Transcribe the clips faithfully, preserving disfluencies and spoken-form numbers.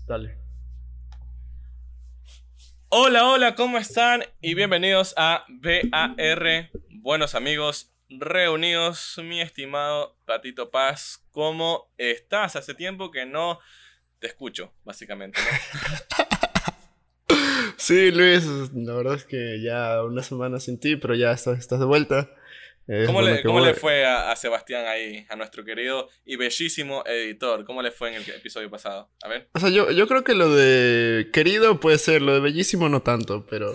Entonces, dale. Hola, hola, ¿cómo están? Y bienvenidos a B A R, buenos amigos reunidos. Mi estimado Patito Paz, ¿cómo estás? Hace tiempo que no te escucho, básicamente, ¿no? Sí, Luis, la verdad es que ya una semana sin ti, pero ya estás, estás de vuelta. Eh, ¿Cómo, bueno, le, ¿cómo le fue a, a Sebastián ahí, a nuestro querido y bellísimo editor? ¿Cómo le fue en el episodio pasado? A ver. O sea, yo, yo creo que lo de querido puede ser, lo de bellísimo no tanto, pero...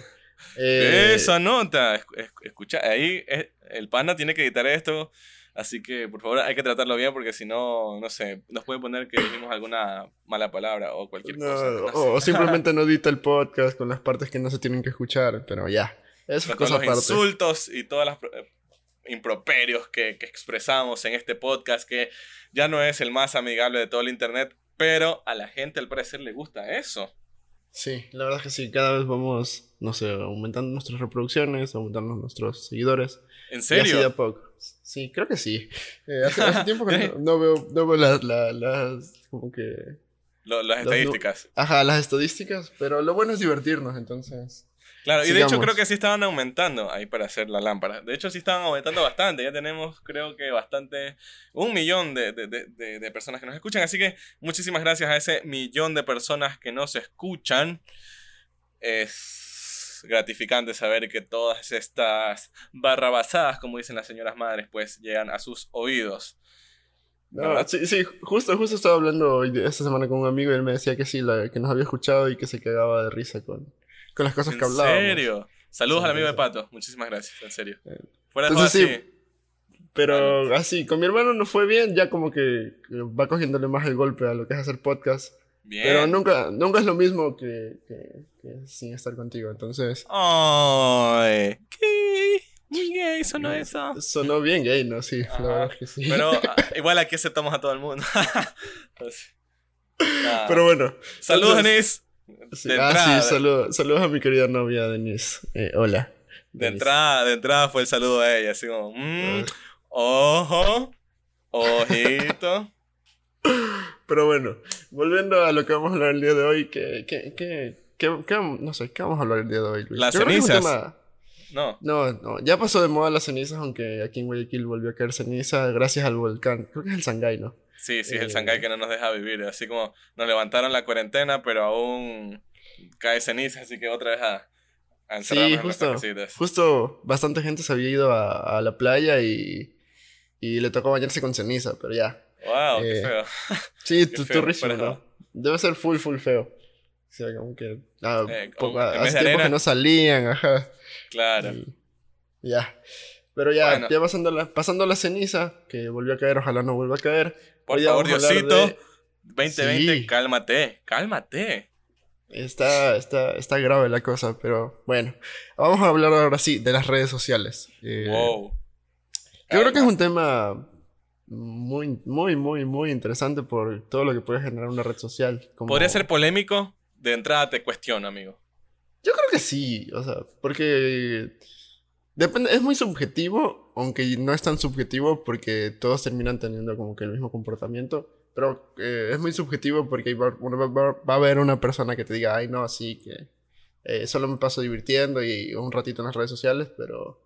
Eh... Esa nota, escucha, ahí es, el pana tiene que editar esto, así que por favor hay que tratarlo bien porque si no, no sé, nos puede poner que dijimos alguna mala palabra o cualquier no, cosa. No o, o simplemente no edita el podcast con las partes que no se tienen que escuchar, pero ya, eso es cosa aparte. Los insultos y todas las improperios que, que expresamos en este podcast que ya no es el más amigable de todo el internet, pero a la gente al parecer le gusta eso. Sí, la verdad es que sí, cada vez vamos, no sé, aumentando nuestras reproducciones, aumentando nuestros seguidores. ¿En serio? De a poco. Sí, creo que sí. Eh, hace, hace tiempo que no, no veo, no veo la, la, las, como que... Lo, las estadísticas. Los, no, ajá, las estadísticas, pero lo bueno es divertirnos, entonces... Claro, y sigamos. De hecho creo que sí estaban aumentando ahí para hacer la lámpara. De hecho sí estaban aumentando bastante, ya tenemos creo que bastante, un millón de, de, de, de personas que nos escuchan. Así que muchísimas gracias a ese millón de personas que nos escuchan. Es... gratificante saber que todas estas barrabasadas, como dicen las señoras madres, pues llegan a sus oídos. No, sí, sí, justo, justo estaba hablando hoy, esta semana con un amigo y él me decía que sí, la, que nos había escuchado y que se cagaba de risa con, con las cosas que hablábamos. ¿En serio? Saludos sí, al amigo de Pato, muchísimas gracias, en serio. Fuera de todo así. Sí, pero vale. Así, con mi hermano no fue bien, ya como que va cogiéndole más el golpe a lo que es hacer podcast. Bien. Pero nunca, nunca es lo mismo que, que, que sin estar contigo, entonces... ¡Ay! ¿Qué? Muy gay sonó no, eso. Sonó bien gay, ¿no? Sí, ajá. La verdad es que sí. Pero igual aquí aceptamos a todo el mundo. Entonces, pero bueno. ¡Saludos, entonces, Denise! Sí, de ah, entrada, sí, saludos, saludos a mi querida novia, Denise. Eh, hola. De Denise. entrada, de entrada fue el saludo a ella, así como... Mm, ¡Ojo! ¡Ojito! Pero bueno, volviendo a lo que vamos a hablar el día de hoy, que, que, que, que, que no sé, ¿qué vamos a hablar el día de hoy, Luis? Las Yo cenizas. Tema... No. No, no, ya pasó de moda las cenizas, aunque aquí en Guayaquil volvió a caer ceniza gracias al volcán. Creo que es el Sangay, ¿no? Sí, sí, eh, es el Sangay que no nos deja vivir. Así como nos levantaron la cuarentena, pero aún cae ceniza, así que otra vez a, a encerrarnos. Sí, justo, en las casitas. Justo bastante gente se había ido a, a la playa y, y le tocó bañarse con ceniza, pero ya. Wow, eh, qué feo. Sí, qué tu, feo, turrísimo, ¿no? Debe ser full, full feo. O sea, como que... Ah, eh, poco, hace tiempo arena. que no salían, ajá. Claro. Y, ya. Pero ya, bueno. ya pasando, la, pasando la ceniza, que volvió a caer, ojalá no vuelva a caer. Por Hoy favor, Diosito, de... veinte veinte, sí. cálmate, cálmate. Está, está, está grave la cosa, pero bueno. Vamos a hablar ahora sí de las redes sociales. Eh, wow. Yo creo que es un tema... Muy, muy, muy, muy interesante por todo lo que puede generar una red social. Como... ¿Podría ser polémico? De entrada te cuestiono, amigo. Yo creo que sí, o sea, porque depende, es muy subjetivo, aunque no es tan subjetivo porque todos terminan teniendo como que el mismo comportamiento, pero eh, es muy subjetivo porque va, va, va, va a haber una persona que te diga, ay no, sí, que eh, solo me paso divirtiendo y un ratito en las redes sociales, pero...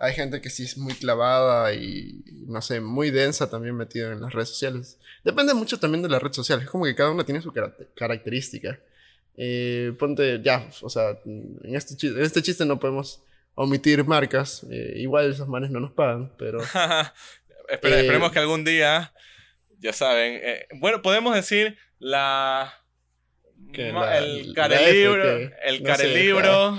Hay gente que sí es muy clavada y, no sé, muy densa también metida en las redes sociales. Depende mucho también de las redes sociales. Es como que cada una tiene su car- característica. Eh, ponte, ya, o sea, en este, ch- en este chiste no podemos omitir marcas. Eh, igual esas manes no nos pagan, pero... Espera, eh, esperemos que algún día, ya saben... Eh, bueno, podemos decir la... Ma, la el carelibro, el carelibro...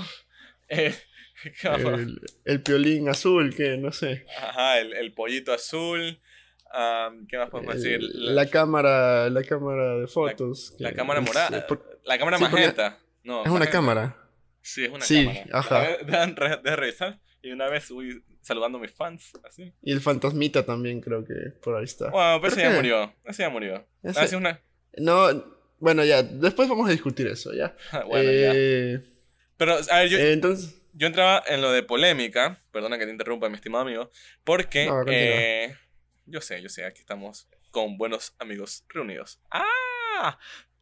El, el piolín azul, que no sé. Ajá, el, el pollito azul. Um, ¿Qué más podemos el, decir? La, la cámara, la cámara de fotos. La, la cámara morada. La cámara sí, magenta. No, es magenta. Una cámara. Sí, es una sí, cámara. Sí, ajá. Dejan de, de revisar. Y una vez voy saludando a mis fans, así. Y el fantasmita también creo que por ahí está. Bueno, pero ese ya murió. Ese ya murió. Ese... Ah, sí, una... No, bueno, ya. Después vamos a discutir eso, ya. bueno, eh... ya. Pero, a ver, yo... Eh, entonces... Yo entraba en lo de polémica, perdona que te interrumpa, mi estimado amigo, porque no, eh, yo sé, yo sé, aquí estamos con buenos amigos reunidos. ¡Ah!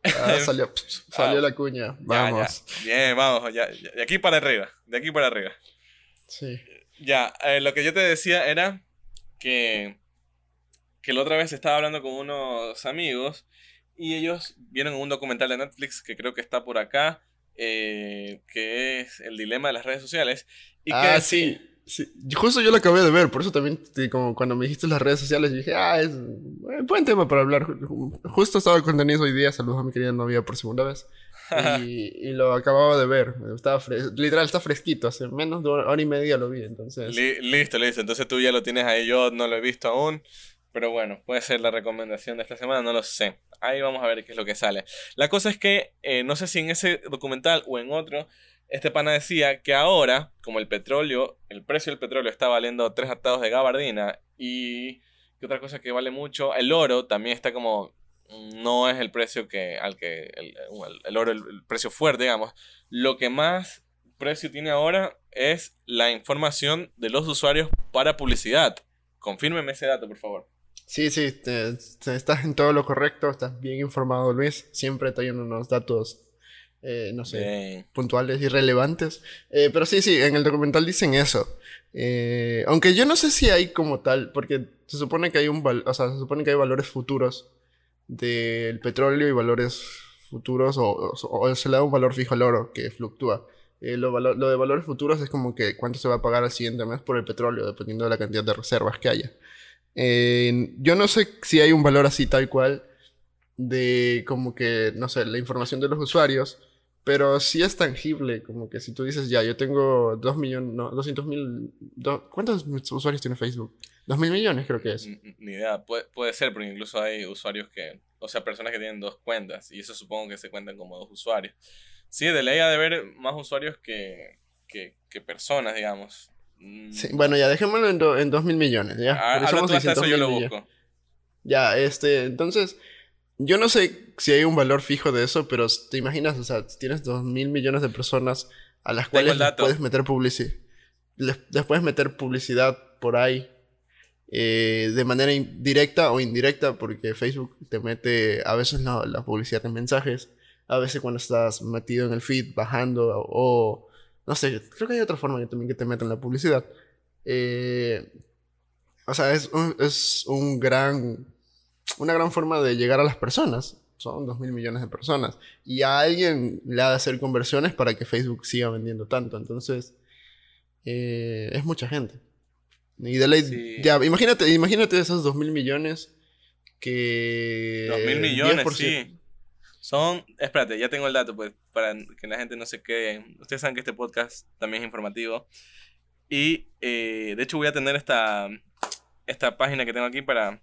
Ah, salió, salió ah, la cuña. Vamos. Ya, ya. Bien, vamos. Ya, ya. De aquí para arriba. De aquí para arriba. Sí. Ya, eh, lo que yo te decía era que, que la otra vez estaba hablando con unos amigos y ellos vieron un documental de Netflix que creo que está por acá, eh, que es El Dilema de las Redes Sociales. Y ah, que, sí. Sí. Justo yo lo acabé de ver, por eso también te, como cuando me dijiste las redes sociales dije, ah, es un buen tema para hablar. Justo estaba con Denise hoy día, saludos a mi querida novia por segunda vez. Y, y lo acababa de ver, estaba fres- literal está fresquito, hace menos de hora y media lo vi, entonces... Li- listo, listo, entonces tú ya lo tienes ahí, yo no lo he visto aún, pero bueno, puede ser la recomendación de esta semana, no lo sé. Ahí vamos a ver qué es lo que sale. La cosa es que, eh, no sé si en ese documental o en otro... Este pana decía que ahora, como el petróleo, el precio del petróleo está valiendo tres atados de gabardina y que otra cosa que vale mucho, el oro también está como, no es el precio que, al que, el, el oro, el, el precio fuerte, digamos. Lo que más precio tiene ahora es la información de los usuarios para publicidad. Confírmeme ese dato, por favor. Sí, sí, te, te estás en todo lo correcto, estás bien informado, Luis. Siempre te doy unos datos... Eh, no sé, bien. Puntuales y relevantes. Eh, pero sí, sí, en el documental dicen eso. Eh, aunque yo no sé si hay como tal, porque se supone que hay un val- o sea, se supone que hay valores futuros del petróleo y valores futuros, o, o, o se le da un valor fijo al oro que fluctúa. Eh, lo, valo- lo de valores futuros es como que cuánto se va a pagar al siguiente mes por el petróleo, dependiendo de la cantidad de reservas que haya. Eh, yo no sé si hay un valor así tal cual de como que, no sé, la información de los usuarios. Pero sí es tangible, como que si tú dices, ya, yo tengo dos millones, no, doscientos mil... Do, ¿cuántos usuarios tiene Facebook? dos mil millones creo que es. Ni, ni idea, puede, puede ser, porque incluso hay usuarios que... O sea, personas que tienen dos cuentas, y eso supongo que se cuentan como dos usuarios. Sí, de ley ha de haber más usuarios que, que, que personas, digamos. Sí, bueno, ya, dejémoslo en, do, en dos mil millones, ya. Ah, ahora tú hasta eso yo lo busco. Ya, ya este, entonces... Yo no sé si hay un valor fijo de eso, pero te imaginas, o sea, tienes dos mil millones de personas a las cuales les puedes meter publicidad, les, les puedes meter publicidad por ahí, eh, de manera in- directa o indirecta, porque Facebook te mete a veces no, la publicidad en mensajes, a veces cuando estás metido en el feed, bajando, o, o no sé, creo que hay otra forma que también que te meten la publicidad. Eh, o sea, es un, es un gran... Una gran forma de llegar a las personas. Son dos mil millones de personas. Y a alguien le ha de hacer conversiones para que Facebook siga vendiendo tanto. Entonces, eh, es mucha gente. Y de ley, sí. Ya, imagínate, imagínate esos dos mil millones que... Dos mil millones, diez por ciento. Sí. Son... Espérate, ya tengo el dato, pues, para que la gente no se quede... Ustedes saben que este podcast también es informativo. Y, eh, de hecho, voy a tener esta, esta página que tengo aquí para...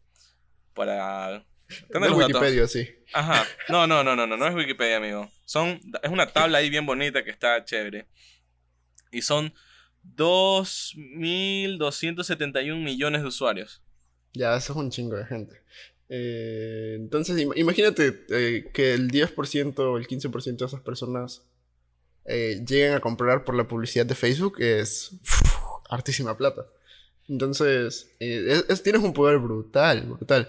Para... No es Wikipedia, datos. Sí. Ajá. No, no, no, no, no, no es Wikipedia, amigo. Son... Es una tabla ahí bien bonita que está chévere. Y son dos mil doscientos setenta y un millones de usuarios. Ya, eso es un chingo de gente. Eh, entonces, im- imagínate eh, que el diez por ciento o el quince por ciento de esas personas eh, lleguen a comprar por la publicidad de Facebook. Es... Uff, hartísima plata. Entonces, eh, es, es, tienes un poder brutal, brutal.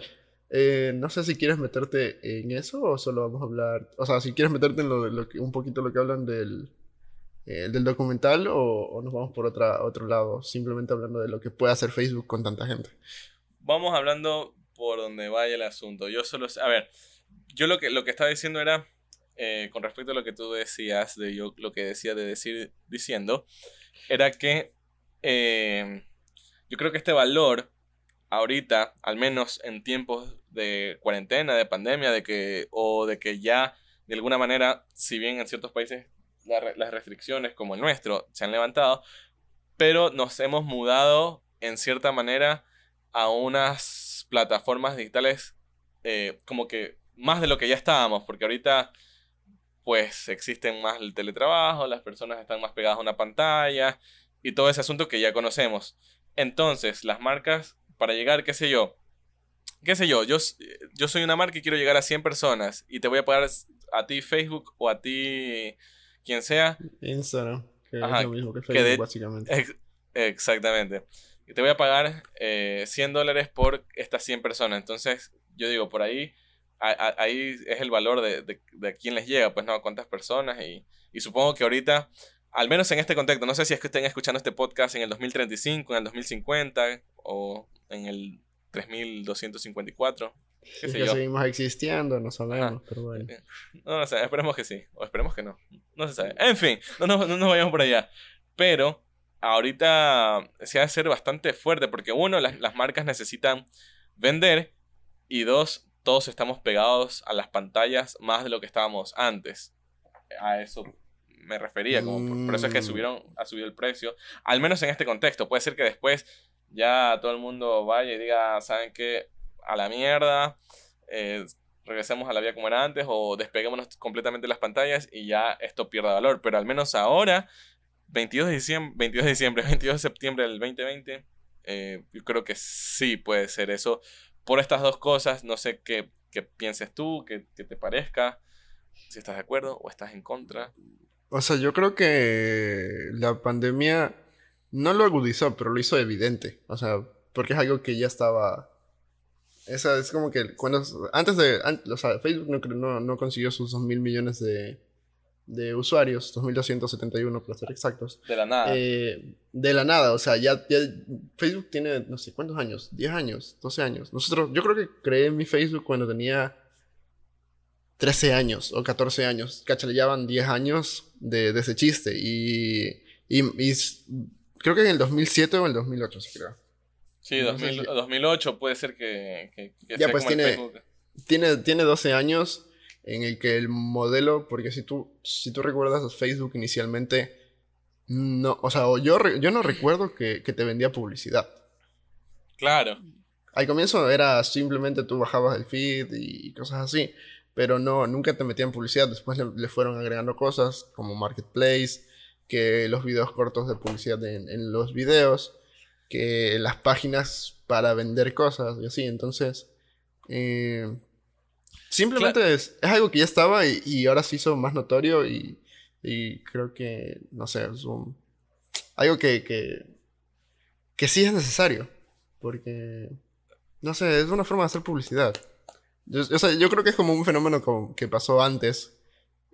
Eh, no sé si quieres meterte en eso o solo vamos a hablar... O sea, si quieres meterte en lo, lo que, un poquito lo que hablan del, eh, del documental o, o nos vamos por otra, otro lado, simplemente hablando de lo que puede hacer Facebook con tanta gente. Vamos hablando por donde vaya el asunto. Yo solo... A ver, yo lo que, lo que estaba diciendo era, eh, con respecto a lo que tú decías, de yo lo que decía de decir diciendo, era que... Eh, Yo creo que este valor, ahorita, al menos en tiempos de cuarentena, de pandemia, de que o de que ya, de alguna manera, si bien en ciertos países la re- las restricciones, como el nuestro, se han levantado, pero nos hemos mudado, en cierta manera, a unas plataformas digitales eh, como que más de lo que ya estábamos, porque ahorita... pues existen más el teletrabajo, las personas están más pegadas a una pantalla, y todo ese asunto que ya conocemos. Entonces, las marcas, para llegar, qué sé yo, qué sé yo, yo, yo soy una marca y quiero llegar a cien personas y te voy a pagar a ti Facebook o a ti quien sea. Instagram, que ajá, es lo mismo que Facebook, que de, básicamente. Ex, exactamente. Y te voy a pagar eh, cien dólares por estas cien personas. Entonces, yo digo, por ahí ahí es el valor de, de, de quién les llega, pues, ¿no? A cuántas personas. Y, y supongo que ahorita, al menos en este contexto, no sé si es que estén escuchando este podcast en el dos mil treinta y cinco, en el dos mil cincuenta o en el tres mil doscientos cincuenta y cuatro. ¿Qué sé yo? Seguimos existiendo, no sabemos, pero bueno. No, no sé, esperemos que sí, o esperemos que no, no se sabe. En fin, no nos, no nos vayamos por allá. Pero ahorita se ha de ser bastante fuerte porque, uno, las, las marcas necesitan vender, y dos, todos estamos pegados a las pantallas más de lo que estábamos antes. A eso me refería, como por, por eso es que subieron, ha subido el precio, al menos en este contexto. Puede ser que después ya todo el mundo vaya y diga, ¿saben qué? A la mierda, eh, regresemos a la vida como era antes, o despeguémonos completamente de las pantallas y ya esto pierda valor. Pero al menos ahora, veintidós de diciembre, veintidós de diciembre, veintidós de septiembre del veinte veinte, eh, yo creo que sí puede ser eso. Por estas dos cosas, no sé qué, qué pienses tú, qué, qué te parezca, si estás de acuerdo o estás en contra. O sea, yo creo que la pandemia no lo agudizó, pero lo hizo evidente. O sea, porque es algo que ya estaba... Esa es como que cuando... Antes de... An, o sea, Facebook no, no, no consiguió sus dos mil millones de, de usuarios. dos mil doscientos setenta y uno para ser exactos. De la nada. Eh, de la nada. O sea, ya, ya... Facebook tiene no sé cuántos años. diez años. doce años. Nosotros... Yo creo que creé mi Facebook cuando tenía... trece años o catorce años. Cáchale, ya van diez años de, de ese chiste. Y, y... Y... Creo que en el dos mil siete o en el dos mil ocho, sí creo. Sí, dos mil, dos mil ocho puede ser que... que, que ya, sea pues como tiene, el tiene, tiene doce años en el que el modelo... Porque si tú, si tú recuerdas Facebook inicialmente... no, o sea, yo, yo no recuerdo que, que te vendía publicidad. Claro. Al comienzo era simplemente tú bajabas el feed y cosas así. Pero no, nunca te metían publicidad. Después le, le fueron agregando cosas como Marketplace, que los videos cortos de publicidad en, en los videos... que las páginas para vender cosas y así. Entonces, eh, simplemente claro. es, es algo que ya estaba y, y ahora se hizo más notorio y, y creo que, no sé, es un, algo que, que, que sí es necesario. Porque, no sé, es una forma de hacer publicidad. Yo, o sea, yo creo que es como un fenómeno como, que pasó antes,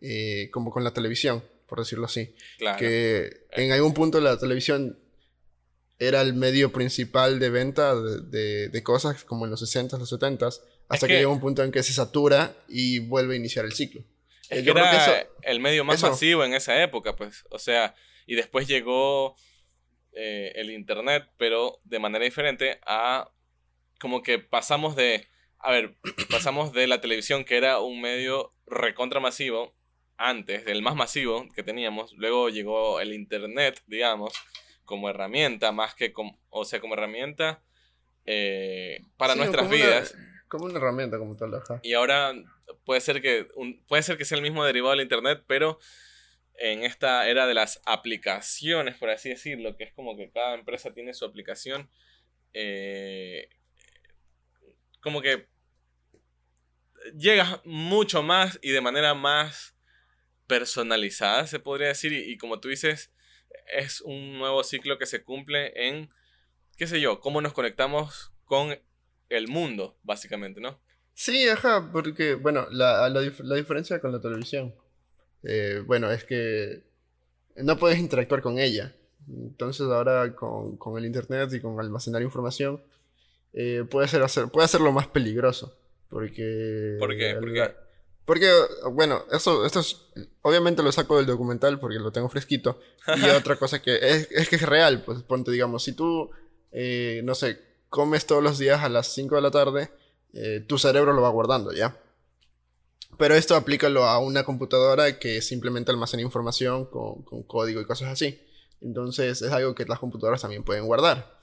eh, como con la televisión, por decirlo así. Claro. Que en algún punto la televisión... era el medio principal de venta de, de, de cosas como en los sesentas, los setentas, hasta es que, que llega un punto en que se satura y vuelve a iniciar el ciclo. Es eh, que era que eso, el medio más eso. masivo en esa época, pues. O sea, y después llegó eh, el internet, pero de manera diferente a... Como que pasamos de... A ver, pasamos de la televisión, que era un medio recontra masivo antes, el más masivo que teníamos. Luego llegó el internet, digamos... como herramienta, más que como, o sea, como herramienta eh, para sí, nuestras como vidas. Una, como una herramienta, como tal. Ajá. Y ahora puede ser que un, puede ser que sea el mismo derivado del internet, pero en esta era de las aplicaciones, por así decirlo, que es como que cada empresa tiene su aplicación, eh, como que llegas mucho más y de manera más personalizada, se podría decir, y, y como tú dices, es un nuevo ciclo que se cumple en, qué sé yo, cómo nos conectamos con el mundo, básicamente, ¿no? Sí, ajá, porque, bueno, la, la, dif- la diferencia con la televisión, eh, bueno, es que no puedes interactuar con ella. Entonces ahora con, con el internet y con almacenar información, eh, puede ser hacer, puede hacerlo más peligroso, porque... ¿Por qué? ¿Por qué? Porque, bueno, eso, esto es, obviamente lo saco del documental porque lo tengo fresquito. Y otra cosa que es, es que es real, pues ponte, digamos, si tú, eh, no sé, comes todos los días a las cinco de la tarde, eh, tu cerebro lo va guardando, ¿ya? Pero esto aplícalo a una computadora que simplemente almacena información con, con código y cosas así. Entonces es algo que las computadoras también pueden guardar.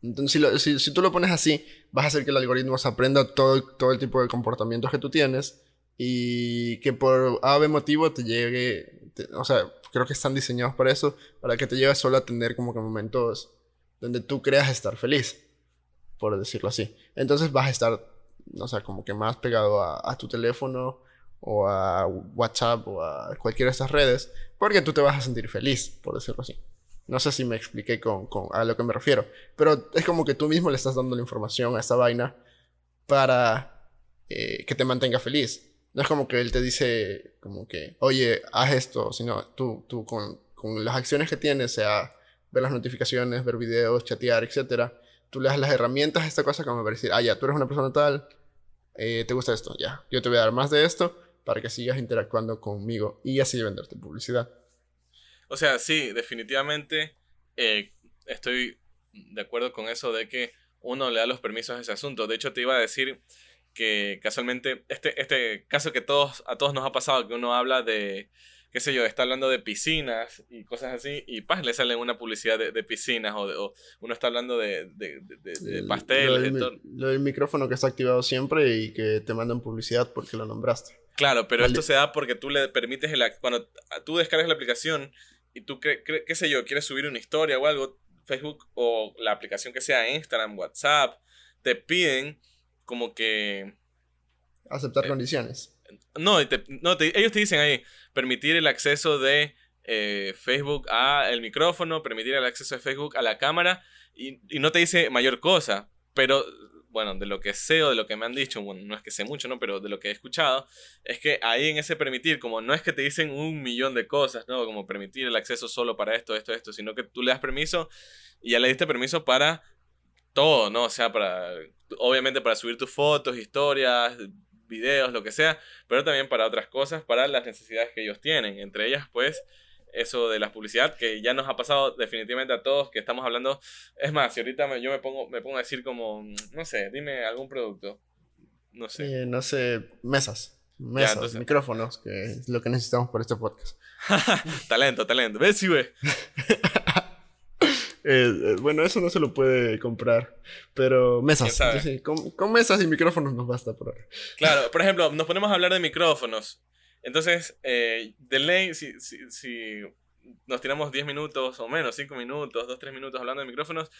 Entonces, si, lo, si, si tú lo pones así, vas a hacer que el algoritmo se aprenda todo, todo el tipo de comportamientos que tú tienes... Y que por A o B motivo te llegue... Te, o sea, creo que están diseñados para eso. Para que te lleve solo a tener como que momentos... donde tú creas estar feliz. Por decirlo así. Entonces vas a estar... O sea, como que más pegado a, a tu teléfono... o a WhatsApp o a cualquiera de estas redes. Porque tú te vas a sentir feliz, por decirlo así. No sé si me expliqué con, con a lo que me refiero. Pero es como que tú mismo le estás dando la información a esta vaina... para... eh, que te mantenga feliz. No es como que él te dice como que, oye, haz esto, sino tú, tú con, con las acciones que tienes, sea ver las notificaciones, ver videos, chatear, etcétera, tú le das las herramientas a esta cosa como para decir, ah, ya, tú eres una persona tal, eh, te gusta esto, ya, yo te voy a dar más de esto para que sigas interactuando conmigo y así venderte publicidad. O sea, sí, definitivamente eh, estoy de acuerdo con eso de que uno le da los permisos a ese asunto. De hecho, te iba a decir que casualmente este, este caso que todos, a todos nos ha pasado, que uno habla de, qué sé yo, está hablando de piscinas y cosas así, y ¡paz!, le sale una publicidad de, de piscinas, o, de, o uno está hablando de, de, de, de el, pasteles. Lo del, todo. Lo del micrófono que está activado siempre y que te mandan publicidad porque lo nombraste. Claro, pero vale. Esto se da porque tú le permites, el, cuando tú descargas la aplicación y tú, cre, cre, qué sé yo, quieres subir una historia o algo, Facebook o la aplicación que sea, Instagram, WhatsApp, te piden como que... aceptar eh, condiciones. No, te, no te, ellos te dicen ahí, permitir el acceso de eh, Facebook al micrófono, permitir el acceso de Facebook a la cámara, y, y no te dice mayor cosa, pero bueno, de lo que sé o de lo que me han dicho, bueno, no es que sé mucho, ¿no? Pero de lo que he escuchado, es que ahí en ese permitir, como no es que te dicen un millón de cosas, ¿no? Como permitir el acceso solo para esto, esto, esto, sino que tú le das permiso y ya le diste permiso para todo, ¿no? O sea, para, obviamente para subir tus fotos, historias, videos, lo que sea, pero también para otras cosas, para las necesidades que ellos tienen. Entre ellas, pues, eso de la publicidad, que ya nos ha pasado definitivamente a todos, que estamos hablando. Es más, si ahorita me, yo me pongo, me pongo a decir como, no sé, dime algún producto. No sé. Eh, no sé, mesas. Mesas, ya, entonces, micrófonos, que es lo que necesitamos para este podcast. talento, talento. ¿Ves, sí, güey? Eh, bueno, eso no se lo puede comprar, pero mesas, entonces, con, con mesas y micrófonos nos basta por ahora. Claro, por ejemplo, nos ponemos a hablar de micrófonos, entonces, eh, de ley, si, si, si nos tiramos diez minutos o menos, cinco minutos, dos, tres minutos hablando de micrófonos,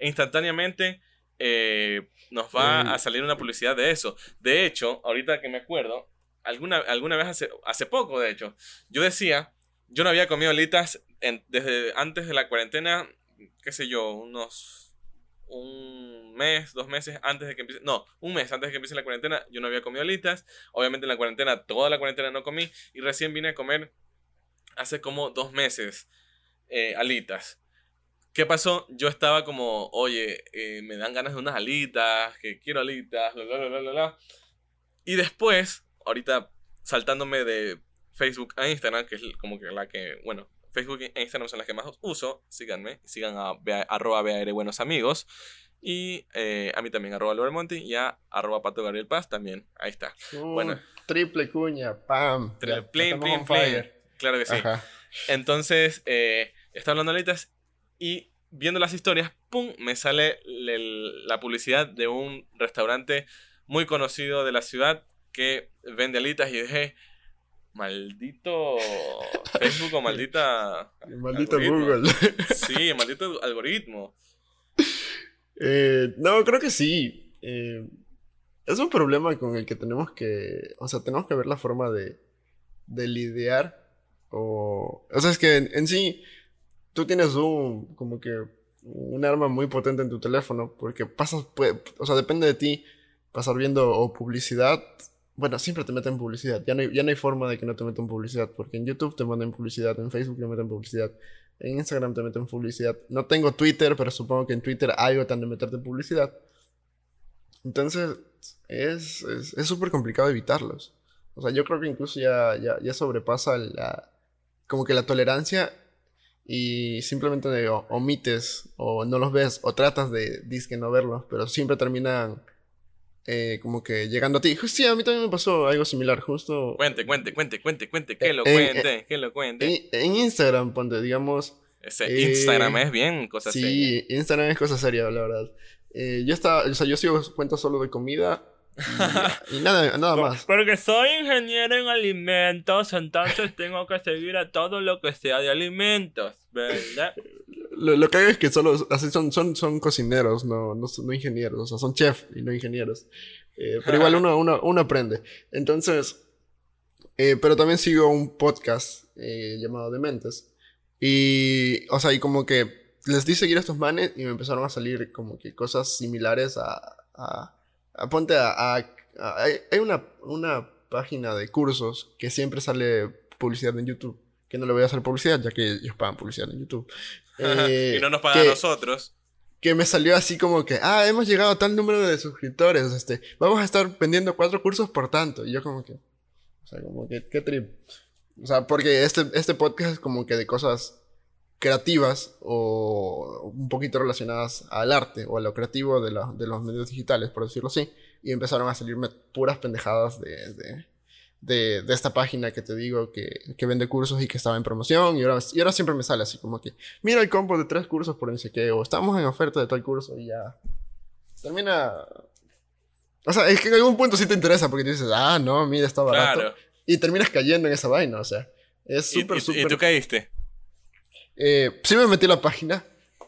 instantáneamente eh, nos va mm. a salir una publicidad de eso. De hecho, ahorita que me acuerdo, alguna, alguna vez hace, hace poco, de hecho, yo decía, yo no había comido alitas en, desde antes de la cuarentena, qué sé yo, unos un mes, dos meses antes de que empiece, no, un mes antes de que empiece la cuarentena, yo no había comido alitas, obviamente en la cuarentena, toda la cuarentena no comí, y recién vine a comer hace como dos meses eh, alitas. ¿Qué pasó? Yo estaba como, oye, eh, me dan ganas de unas alitas, que quiero alitas, bla, bla, bla, bla, bla. Y después, ahorita saltándome de Facebook a Instagram, que es como que la que, bueno, Facebook e Instagram son las que más uso. Síganme. Sigan a arroba B A R Buenos Amigos. Y eh, a mí también, arroba Lubermonti. Y a arroba Pato Gabriel Paz también. Ahí está. Uh, bueno. Triple cuña. Pam. Triple, plin, plin, plin. Claro que sí. Ajá. Entonces, eh, estaba hablando alitas y viendo las historias, pum, me sale le, la publicidad de un restaurante muy conocido de la ciudad que vende alitas y dije... maldito Facebook o maldita... maldito algoritmo. Google. Sí, maldito algoritmo. Eh, no, creo que sí. Eh, es un problema con el que tenemos que... O sea, tenemos que ver la forma de, de lidiar. O, o sea, es que en, en sí, tú tienes un... como que un arma muy potente en tu teléfono. Porque pasas... Puede, o sea, depende de ti pasar viendo o publicidad... Bueno, siempre te meten publicidad. Ya no, hay, ya no hay forma de que no te metan publicidad. Porque en YouTube te mandan publicidad. En Facebook te meten publicidad. En Instagram te meten publicidad. No tengo Twitter, pero supongo que en Twitter algo tan de meterte publicidad. Entonces, es súper es, es complicado evitarlos. O sea, yo creo que incluso ya, ya, ya sobrepasa la... como que la tolerancia y simplemente o, omites o no los ves o tratas de disque no verlos. Pero siempre terminan... Eh, como que llegando a ti. Sí, a mí también me pasó algo similar, justo... Cuente, cuente, cuente, cuente, cuente, que lo en, cuente, en, que lo cuente. En, en Instagram, ponte, digamos... Ese eh, Instagram es bien cosa sí, seria. Sí, Instagram es cosa seria, la verdad. Eh, yo estaba, o sea, yo sigo cuentas solo de comida y, y nada, nada más. Porque soy ingeniero en alimentos, entonces tengo que seguir a todo lo que sea de alimentos, ¿verdad? Lo, lo que hago es que solo así son, son, son cocineros, no, no, no ingenieros. O sea, son chef y no ingenieros. Eh, pero igual uno, uno, uno aprende. Entonces, eh, pero también sigo un podcast eh, llamado Dementes. Y, o sea, y como que les di seguir a estos manes y me empezaron a salir como que cosas similares a... a, a ponte a, a Hay, hay una, una página de cursos que siempre sale publicidad en YouTube. Que no le voy a hacer publicidad, ya que ellos pagan publicidad en YouTube. Eh, y no nos pagan que, a nosotros. Que me salió así como que, ah, hemos llegado a tal número de suscriptores. Este, vamos a estar vendiendo cuatro cursos por tanto. Y yo como que, o sea, como que, qué trip. O sea, porque este, este podcast es como que de cosas creativas o un poquito relacionadas al arte o a lo creativo de, la, de los medios digitales, por decirlo así. Y empezaron a salirme puras pendejadas de, de, de, de esta página que te digo que, que vende cursos y que estaba en promoción. Y ahora, y ahora siempre me sale así como que, mira el combo de tres cursos por no sé qué, o estamos en oferta de tal curso y ya. Termina... O sea, es que en algún punto sí te interesa porque te dices, ah, no, mira, está barato. Claro. Y terminas cayendo en esa vaina, o sea. Es súper, súper... ¿Y tú caíste? Eh, sí me metí a la página.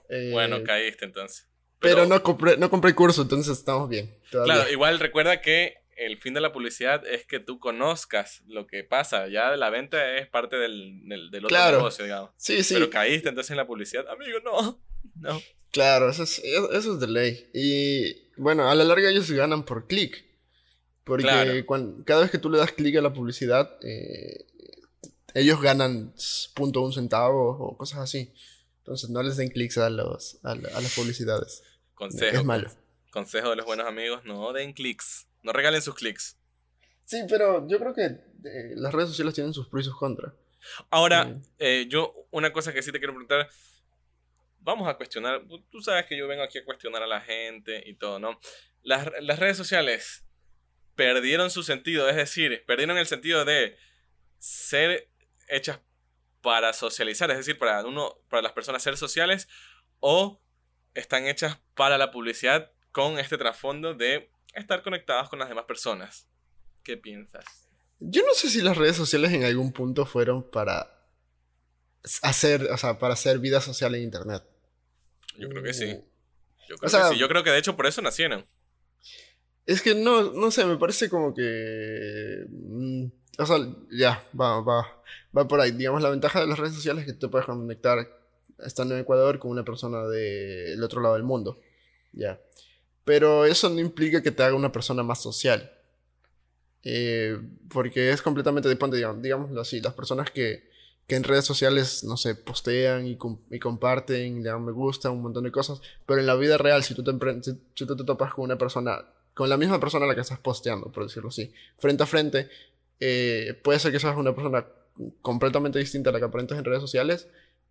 Eh, bueno, caíste entonces. Pero, pero no compré no compré curso, entonces estamos bien. Todavía. Claro, igual recuerda que el fin de la publicidad es que tú conozcas lo que pasa. Ya la venta es parte del, del, del otro claro. negocio, digamos. Sí, sí. Pero caíste entonces en la publicidad. Amigo, no. No. Claro, eso es, eso es de ley. Y bueno, a la larga ellos ganan por clic. Porque claro. cuando, cada vez que tú le das clic a la publicidad... Eh, ellos ganan punto un centavo o cosas así. Entonces no les den clics a, los, a, la, a las publicidades. Consejo. Es malo. Consejo de los buenos amigos, no den clics. No regalen sus clics. Sí, pero yo creo que eh, las redes sociales tienen sus pros y sus contras. Ahora, eh, eh, yo una cosa que sí te quiero preguntar. Vamos a cuestionar. Tú sabes que yo vengo aquí a cuestionar a la gente y todo, ¿no? Las, las redes sociales perdieron su sentido. Es decir, perdieron el sentido de ser... hechas para socializar, es decir, para uno, para las personas ser sociales, o están hechas para la publicidad con este trasfondo de estar conectadas con las demás personas. ¿Qué piensas? Yo no sé si las redes sociales en algún punto fueron para hacer, o sea, para hacer vida social en internet. Yo creo que sí. Yo creo o sea, que sí. Yo creo que de hecho por eso nacieron. Es que no, no sé, me parece como que... Mmm, o sea, ya, va, va, va por ahí. Digamos, la ventaja de las redes sociales es que te puedes conectar estando en Ecuador con una persona del otro lado del mundo. Ya. Pero eso no implica que te haga una persona más social. Eh, porque es completamente diferente, digámoslo así. Las personas que, que en redes sociales, no sé, postean y, com- y comparten, le dan me gusta, un montón de cosas. Pero en la vida real, si tú te, empre- si, si tú te topas con una persona, con la misma persona a la que estás posteando, por decirlo así, frente a frente... Eh, puede ser que seas una persona completamente distinta a la que aparentas en redes sociales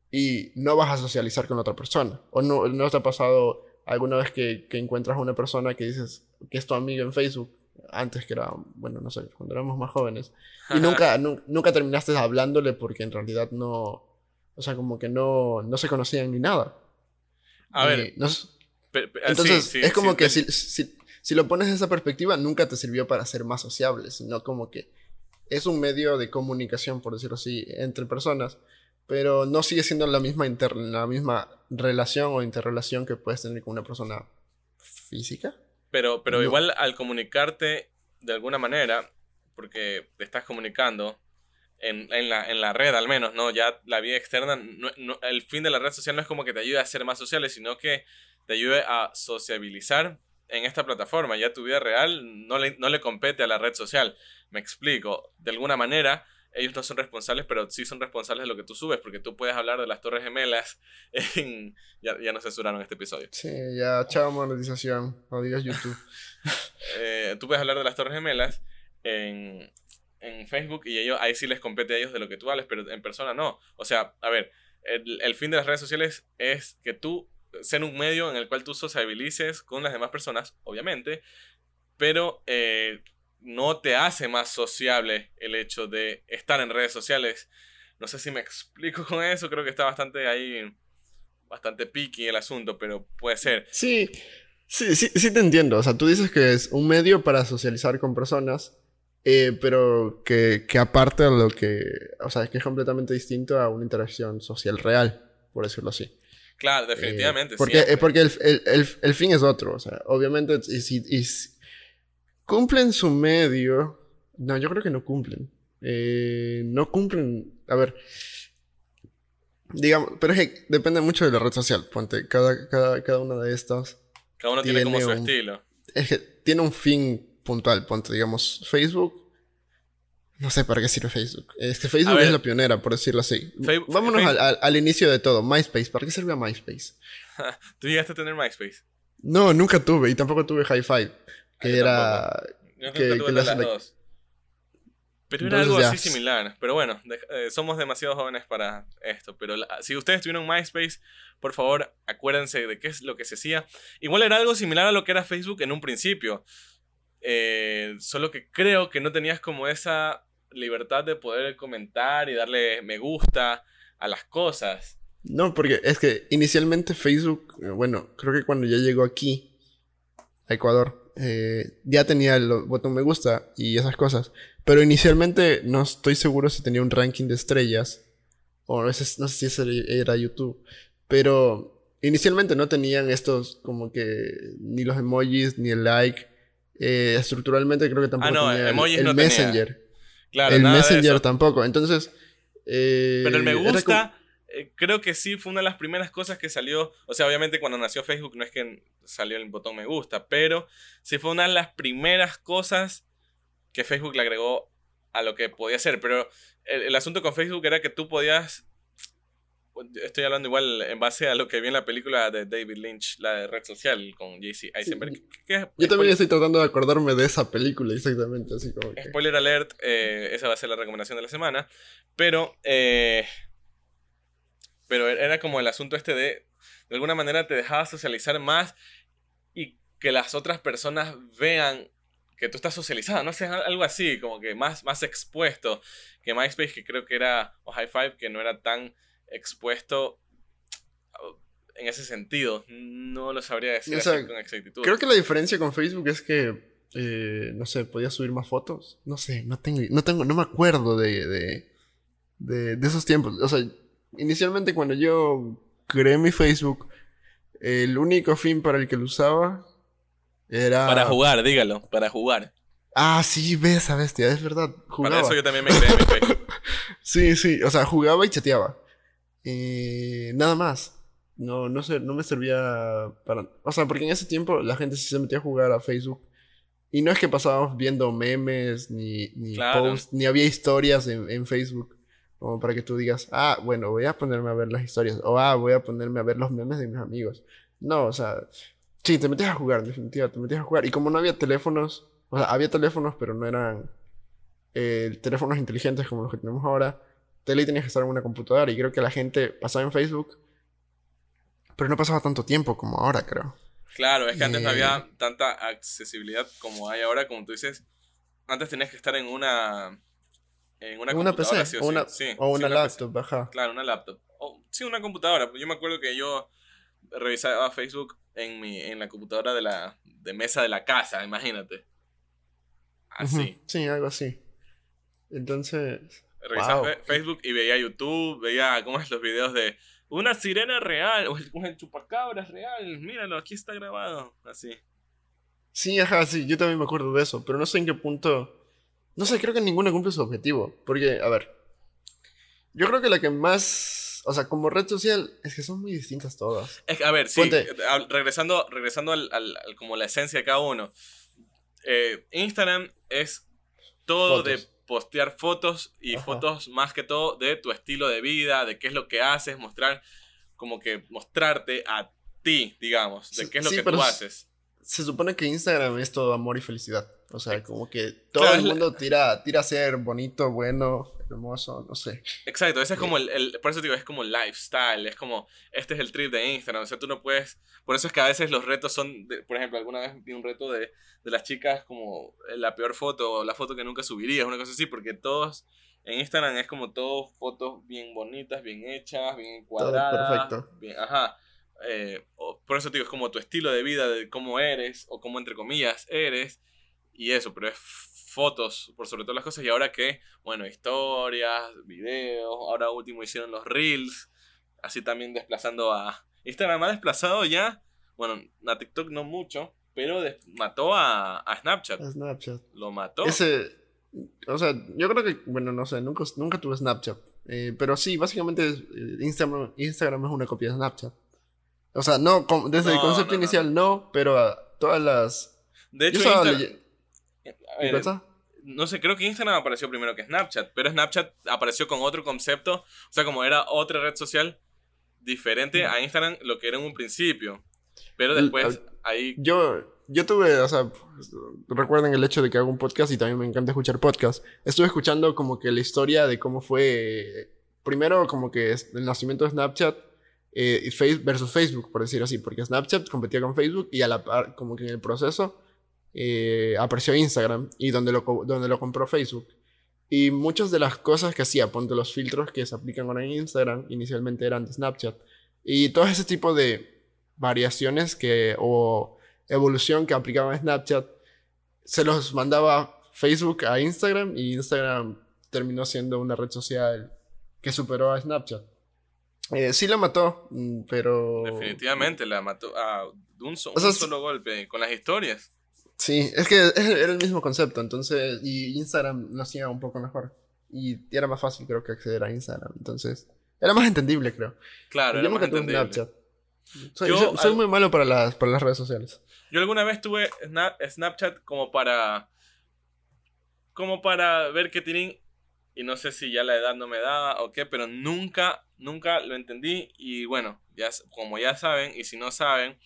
y no vas a socializar con otra persona. ¿O no, no te ha pasado alguna vez que, que encuentras a una persona que dices que es tu amiga en Facebook? Antes que era, bueno, no sé, cuando éramos más jóvenes. Y nunca, nu- nunca terminaste hablándole porque en realidad no... O sea, como que no, no se conocían ni nada. A eh, ver... No, pero, pero, entonces, sí, sí, es como sí, que sí. Si, si, si lo pones de esa perspectiva, nunca te sirvió para ser más sociable, sino como que... Es un medio de comunicación, por decirlo así, entre personas, pero no sigue siendo la misma, inter- la misma relación o interrelación que puedes tener con una persona física. Pero, pero no. Igual al comunicarte de alguna manera, porque te estás comunicando en, en, la, en la red al menos, ¿no? Ya la vida externa, no, no, el fin de la red social no es como que te ayude a ser más sociales, sino que te ayude a sociabilizar en esta plataforma. Ya tu vida real no le, no le compete a la red social. Me explico, de alguna manera ellos no son responsables, pero sí son responsables de lo que tú subes, porque tú puedes hablar de las Torres Gemelas en... ya, ya nos censuraron este episodio. Sí, ya, chao monetización, adiós YouTube. eh, tú puedes hablar de las Torres Gemelas en, en Facebook y ellos, ahí sí les compete a ellos de lo que tú hables, pero en persona no. O sea, a ver, el, el fin de las redes sociales es que tú ser un medio en el cual tú sociabilices con las demás personas, obviamente, pero eh, no te hace más sociable el hecho de estar en redes sociales. No sé si me explico con eso, creo que está bastante ahí, bastante picky el asunto, pero puede ser. Sí, sí, sí, sí te entiendo. O sea, tú dices que es un medio para socializar con personas, eh, pero que, que aparte de lo que... O sea, es que es completamente distinto a una interacción social real, por decirlo así. Claro, definitivamente. Eh, porque eh, porque el, el, el, el fin es otro. O sea, obviamente, y si, y si cumplen su medio... No, yo creo que no cumplen. Eh, no cumplen... A ver... Digamos... Pero es que depende mucho de la red social. Ponte, cada, cada, cada una de estas... Cada uno tiene, tiene como su un, estilo. Es que tiene un fin puntual. Ponte, digamos, Facebook. No sé para qué sirve Facebook. Es que Facebook es la pionera, por decirlo así. Fe- Vámonos Fe- al, al, al inicio de todo. MySpace. ¿Para qué servía MySpace? ¿Tú llegaste a tener MySpace? No, nunca tuve. Y tampoco tuve Hi cinco. Que Ay, era... Yo que, nunca tuve que las, las dos. Pero entonces, era algo ya. así similar. Pero bueno, de, eh, somos demasiado jóvenes para esto. Pero la, si ustedes tuvieron MySpace, por favor, acuérdense de qué es lo que se hacía. Igual era algo similar a lo que era Facebook en un principio. Eh, solo que creo que no tenías como esa... libertad de poder comentar y darle me gusta a las cosas. No, porque es que inicialmente Facebook, bueno, creo que cuando ya llegó aquí a Ecuador, eh, ya tenía el botón me gusta y esas cosas. Pero inicialmente no estoy seguro si tenía un ranking de estrellas o no sé, no sé si eso era YouTube. Pero inicialmente no tenían estos como que ni los emojis ni el like. Eh, estructuralmente creo que tampoco ah, no, tenía emojis el, el no Messenger. Tenía. Claro, el Messenger tampoco, entonces... Eh, pero el me gusta, como... eh, creo que sí fue una de las primeras cosas que salió... O sea, obviamente cuando nació Facebook no es que salió el botón me gusta, pero sí fue una de las primeras cosas que Facebook le agregó a lo que podía hacer. Pero el, el asunto con Facebook era que tú podías... Estoy hablando igual en base a lo que vi en la película de David Lynch, la de Red Social, con Jesse Eisenberg. Sí. ¿Qué, qué, yo spoiler? También estoy tratando de acordarme de esa película, exactamente. Así como que... Spoiler alert, eh, esa va a ser la recomendación de la semana. Pero, eh, pero era como el asunto este de, de alguna manera te dejaba socializar más y que las otras personas vean que tú estás socializado, no sé, algo así, como que más, más expuesto que MySpace, que creo que era, o Hi cinco, que no era tan... expuesto en ese sentido. No lo sabría decir, o sea, con exactitud. Creo que la diferencia con Facebook es que eh, no sé, podías subir más fotos. No sé, no tengo, no tengo, no me acuerdo de, de, de, de esos tiempos. O sea, inicialmente cuando yo creé mi Facebook, el único fin para el que lo usaba era... Para jugar, dígalo, para jugar. Ah, sí, ve esa bestia, es verdad, jugaba. Para eso yo también me creé mi Facebook. Sí, sí, o sea, jugaba y chateaba. Eh, nada más. No, no sé, no me servía para... O sea, porque en ese tiempo la gente sí se metía a jugar a Facebook. Y no es que pasábamos viendo memes, ni, ni claro. posts, ni había historias en, en Facebook. Como para que tú digas, ah, bueno, voy a ponerme a ver las historias. O ah, voy a ponerme a ver los memes de mis amigos. No, o sea, sí, te metías a jugar, en definitiva, te metías a jugar. Y como no había teléfonos, o sea, había teléfonos, pero no eran eh, teléfonos inteligentes como los que tenemos ahora. Tele tenías que estar en una computadora, y creo que la gente pasaba en Facebook, pero no pasaba tanto tiempo como ahora, creo. Claro, es que eh... antes no había tanta accesibilidad como hay ahora, como tú dices. Antes tenías que estar en una en una, una computadora, P C, sí o, o una, sí. Sí, o una, sí, una laptop, P C. Ajá. Claro, una laptop. O, sí, una computadora. Yo me acuerdo que yo revisaba Facebook en mi en la computadora de la de mesa de la casa, imagínate. Así. Uh-huh. Sí, algo así. Entonces... Revisaba wow. Facebook y veía YouTube, veía cómo es los videos de una sirena real, o el, el chupacabras real, míralo, aquí está grabado, así. Sí, ajá, sí, yo también me acuerdo de eso, pero no sé en qué punto, no sé, creo que ninguna cumple su objetivo, porque, a ver, yo creo que la que más, o sea, como red social, es que son muy distintas todas. Es que, a ver, sí, Ponte. regresando, regresando al, al, al, como la esencia de cada uno, eh, Instagram es todo Fotos. de... postear fotos y Ajá. fotos más que todo de tu estilo de vida, de qué es lo que haces, mostrar, como que mostrarte a ti, digamos, de qué es sí, lo que tú haces. Se supone que Instagram es todo amor y felicidad, o sea, como que todo claro, el mundo tira, tira a ser bonito, bueno, hermoso, no sé. Exacto, ese es como el, el, por eso te digo, es como lifestyle, es como, este es el trip de Instagram, o sea, tú no puedes, por eso es que a veces los retos son, de, por ejemplo, alguna vez vi un reto de, de las chicas como la peor foto, o la foto que nunca subirías, una cosa así, porque todos en Instagram es como todos fotos bien bonitas, bien hechas, bien encuadradas, todo perfecto. Bien, ajá. Eh, por eso te digo, es como tu estilo de vida, de cómo eres, o cómo entre comillas eres, y eso, pero es fotos, por sobre todas las cosas, y ahora que, bueno, historias, videos, ahora último hicieron los reels, así también desplazando a... Instagram ha desplazado ya, bueno, a TikTok no mucho, pero des- mató a, a Snapchat. A Snapchat. Lo mató. Ese, o sea, yo creo que, bueno, no sé, nunca, nunca tuve Snapchat, eh, pero sí, básicamente Instagram, Instagram es una copia de Snapchat. O sea, no, desde no, el concepto no, no. inicial no, pero a todas las... De hecho, Insta- le- ¿Y WhatsApp? No sé, creo que Instagram apareció primero que Snapchat, pero Snapchat apareció con otro concepto, o sea, como era otra red social diferente a Instagram, lo que era en un principio, pero después ahí... Yo, yo tuve, o sea, recuerden el hecho de que hago un podcast y también me encanta escuchar podcasts. Estuve escuchando como que la historia de cómo fue, primero como que el nacimiento de Snapchat eh, versus Facebook, por decir así, porque Snapchat competía con Facebook y a la par, como que en el proceso... Eh, apareció Instagram y donde lo, donde lo compró Facebook. Y muchas de las cosas que hacía, ponte los filtros que se aplican ahora en Instagram, inicialmente eran de Snapchat. Y todo ese tipo de variaciones que, o evolución que aplicaba Snapchat, se los mandaba Facebook a Instagram y Instagram terminó siendo una red social que superó a Snapchat. Eh, sí la mató, pero... Definitivamente la mató a un, so- un o sea, solo golpe con las historias. Sí, es que era el mismo concepto, entonces, y Instagram lo hacía un poco mejor. Y era más fácil, creo, que acceder a Instagram, entonces, era más entendible, creo. Claro, era más entendible. Snapchat. Soy, yo, soy, soy al... muy malo para las, para las redes sociales. Yo alguna vez tuve Snapchat como para, como para ver qué tienen, y no sé si ya la edad no me daba o qué, pero nunca, nunca lo entendí. Y bueno, ya, como ya saben, y si no saben...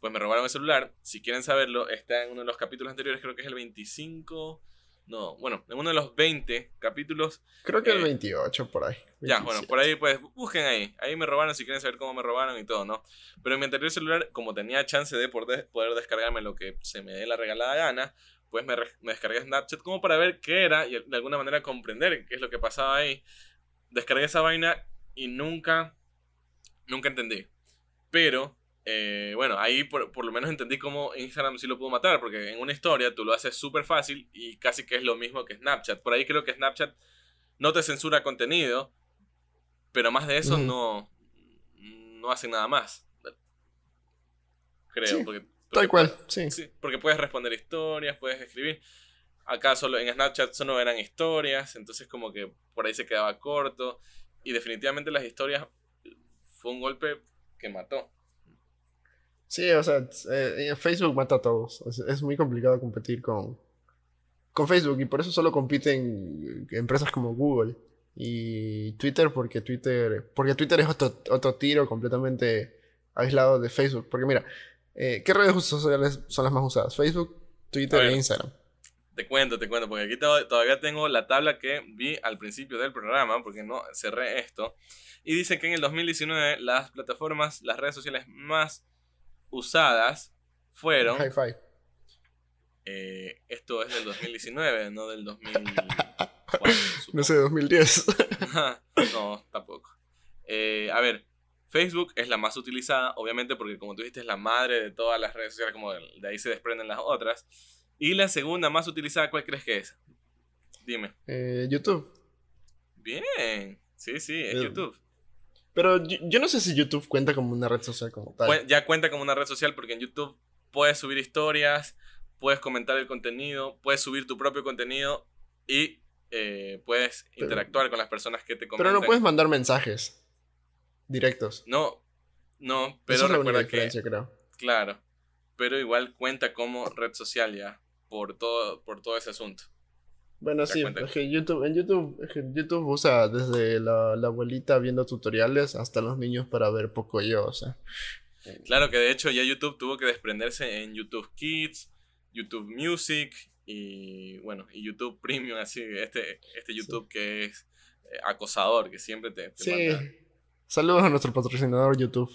Pues me robaron el celular. Si quieren saberlo, está en uno de los capítulos anteriores, creo que es el veinticinco. No, bueno, en uno de los veinte capítulos. Creo que eh, el veintiocho, por ahí. veintisiete. Ya, bueno, por ahí pues busquen ahí. Ahí me robaron si quieren saber cómo me robaron y todo, ¿no? Pero en mi anterior celular, como tenía chance de poder descargarme lo que se me dé la regalada gana, pues me, re- me descargué Snapchat como para ver qué era y de alguna manera comprender qué es lo que pasaba ahí. Descargué esa vaina y nunca, nunca entendí. Pero... Eh, bueno, ahí por, por lo menos entendí cómo Instagram sí lo pudo matar, porque en una historia tú lo haces súper fácil y casi que es lo mismo que Snapchat. Por ahí creo que Snapchat no te censura contenido, pero más de eso mm. no, no hacen nada más. Creo. Sí, porque, tal porque, cual, sí. sí. Porque puedes responder historias, puedes escribir. Acá solo en Snapchat solo eran historias, entonces como que por ahí se quedaba corto. Y definitivamente las historias fue un golpe que mató. Sí, o sea, eh, Facebook mata a todos. Es, es muy complicado competir con, con Facebook y por eso solo compiten empresas como Google y Twitter, porque Twitter, porque Twitter es otro, otro tiro completamente aislado de Facebook. Porque mira, eh, ¿qué redes sociales son las más usadas? Facebook, Twitter ver, e Instagram. Te cuento, te cuento, porque aquí to- todavía tengo la tabla que vi al principio del programa, porque no cerré esto. Y dice que en el dos mil diecinueve las plataformas, las redes sociales más usadas fueron Hi cinco. Eh, esto es del dos mil diecinueve, no del dos mil cuatro, no sé, dos mil diez. No, tampoco. Eh, a ver, Facebook es la más utilizada, obviamente, porque como tú dijiste es la madre de todas las redes sociales, como de ahí se desprenden las otras. Y la segunda más utilizada, ¿cuál crees que es? Dime. Eh, YouTube. Bien, sí, sí, es eh. YouTube. Pero yo, yo no sé si YouTube cuenta como una red social como tal. Ya cuenta como una red social porque en YouTube puedes subir historias, puedes comentar el contenido, puedes subir tu propio contenido y eh, puedes pero, interactuar con las personas que te comentan. Pero no puedes mandar mensajes directos. No, no, pero es recuerda que... creo. Claro, pero igual cuenta como red social ya por todo, por todo ese asunto. Bueno, sí, es que YouTube, en YouTube, es que YouTube usa desde la, la abuelita viendo tutoriales hasta los niños para ver Pocoyo, o sea. Claro que de hecho ya YouTube tuvo que desprenderse en YouTube Kids, YouTube Music y bueno, y YouTube Premium, así, este, este YouTube sí, que es eh, acosador, que siempre te, te sí. mata. Saludos a nuestro patrocinador YouTube.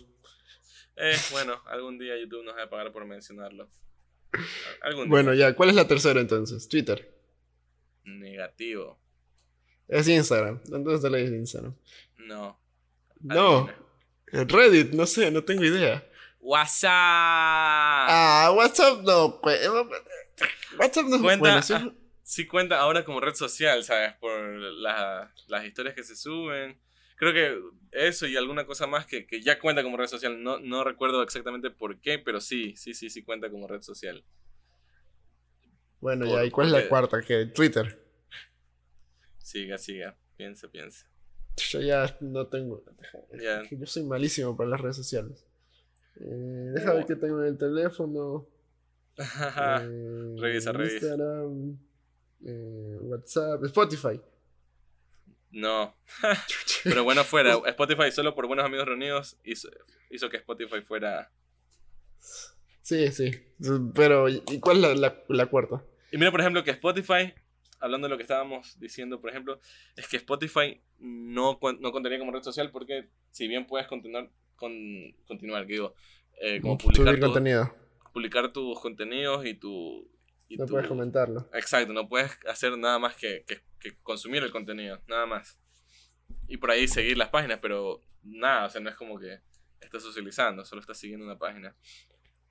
Eh, bueno, algún día YouTube nos va a pagar por mencionarlo. Algún día. Bueno, ya, ¿cuál es la tercera entonces? Twitter. Negativo. Es Instagram. ¿Dónde está la de Instagram? No. No. Reddit, no sé, no tengo idea. WhatsApp. Ah, WhatsApp no. WhatsApp no cuenta, bueno, ¿sí? Ah, sí cuenta ahora como red social, ¿sabes? Por la, las historias que se suben. Creo que eso y alguna cosa más que, que ya cuenta como red social. No, no recuerdo exactamente por qué, pero sí, sí, sí, sí cuenta como red social. Bueno, por, ya, ¿y cuál porque... es la cuarta? ¿Qué? Twitter. Siga, siga. Piensa, piensa. Yo ya no tengo... Yeah. Yo soy malísimo para las redes sociales. Eh, deja ver qué tengo en el teléfono. eh, revisa, revisa. Instagram, eh, WhatsApp, Spotify. No, pero bueno fuera. Spotify solo por buenos amigos reunidos hizo, hizo que Spotify fuera... Sí, sí. Pero, ¿y cuál es la, la, la cuarta? Y mira, por ejemplo, que Spotify, hablando de lo que estábamos diciendo, por ejemplo, es que Spotify no, no contaría como red social porque si bien puedes continuar, con, continuar que digo, eh, como publicar, tu, contenido. publicar tus contenidos y tu... Y no tu, puedes comentarlo. Exacto, no puedes hacer nada más que, que, que consumir el contenido, nada más. Y por ahí seguir las páginas, pero nada, o sea, no es como que estás socializando, solo estás siguiendo una página.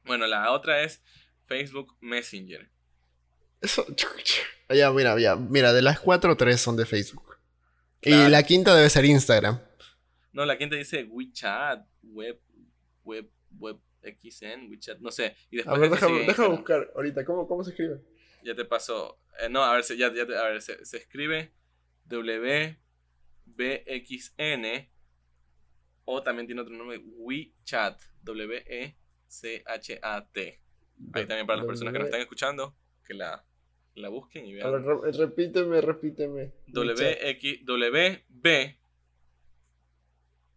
Bueno, la otra es Facebook Messenger. Eso, ya, mira, ya, mira, de las cuatro, tres son de Facebook. Claro. Y la quinta debe ser Instagram. No, la quinta dice WeChat, web, web, web, X N, WeChat, no sé. Y después a ver, déjame, déjame buscar ahorita, ¿cómo, cómo se escribe? Ya te pasó. Eh, no, a ver, se, ya, ya te, a ver se, se escribe W B X N o también tiene otro nombre, WeChat, W E C H A T. Ahí también para las personas que nos están escuchando, que la, la busquen y vean. A ver, repíteme, repíteme. W X, W, B.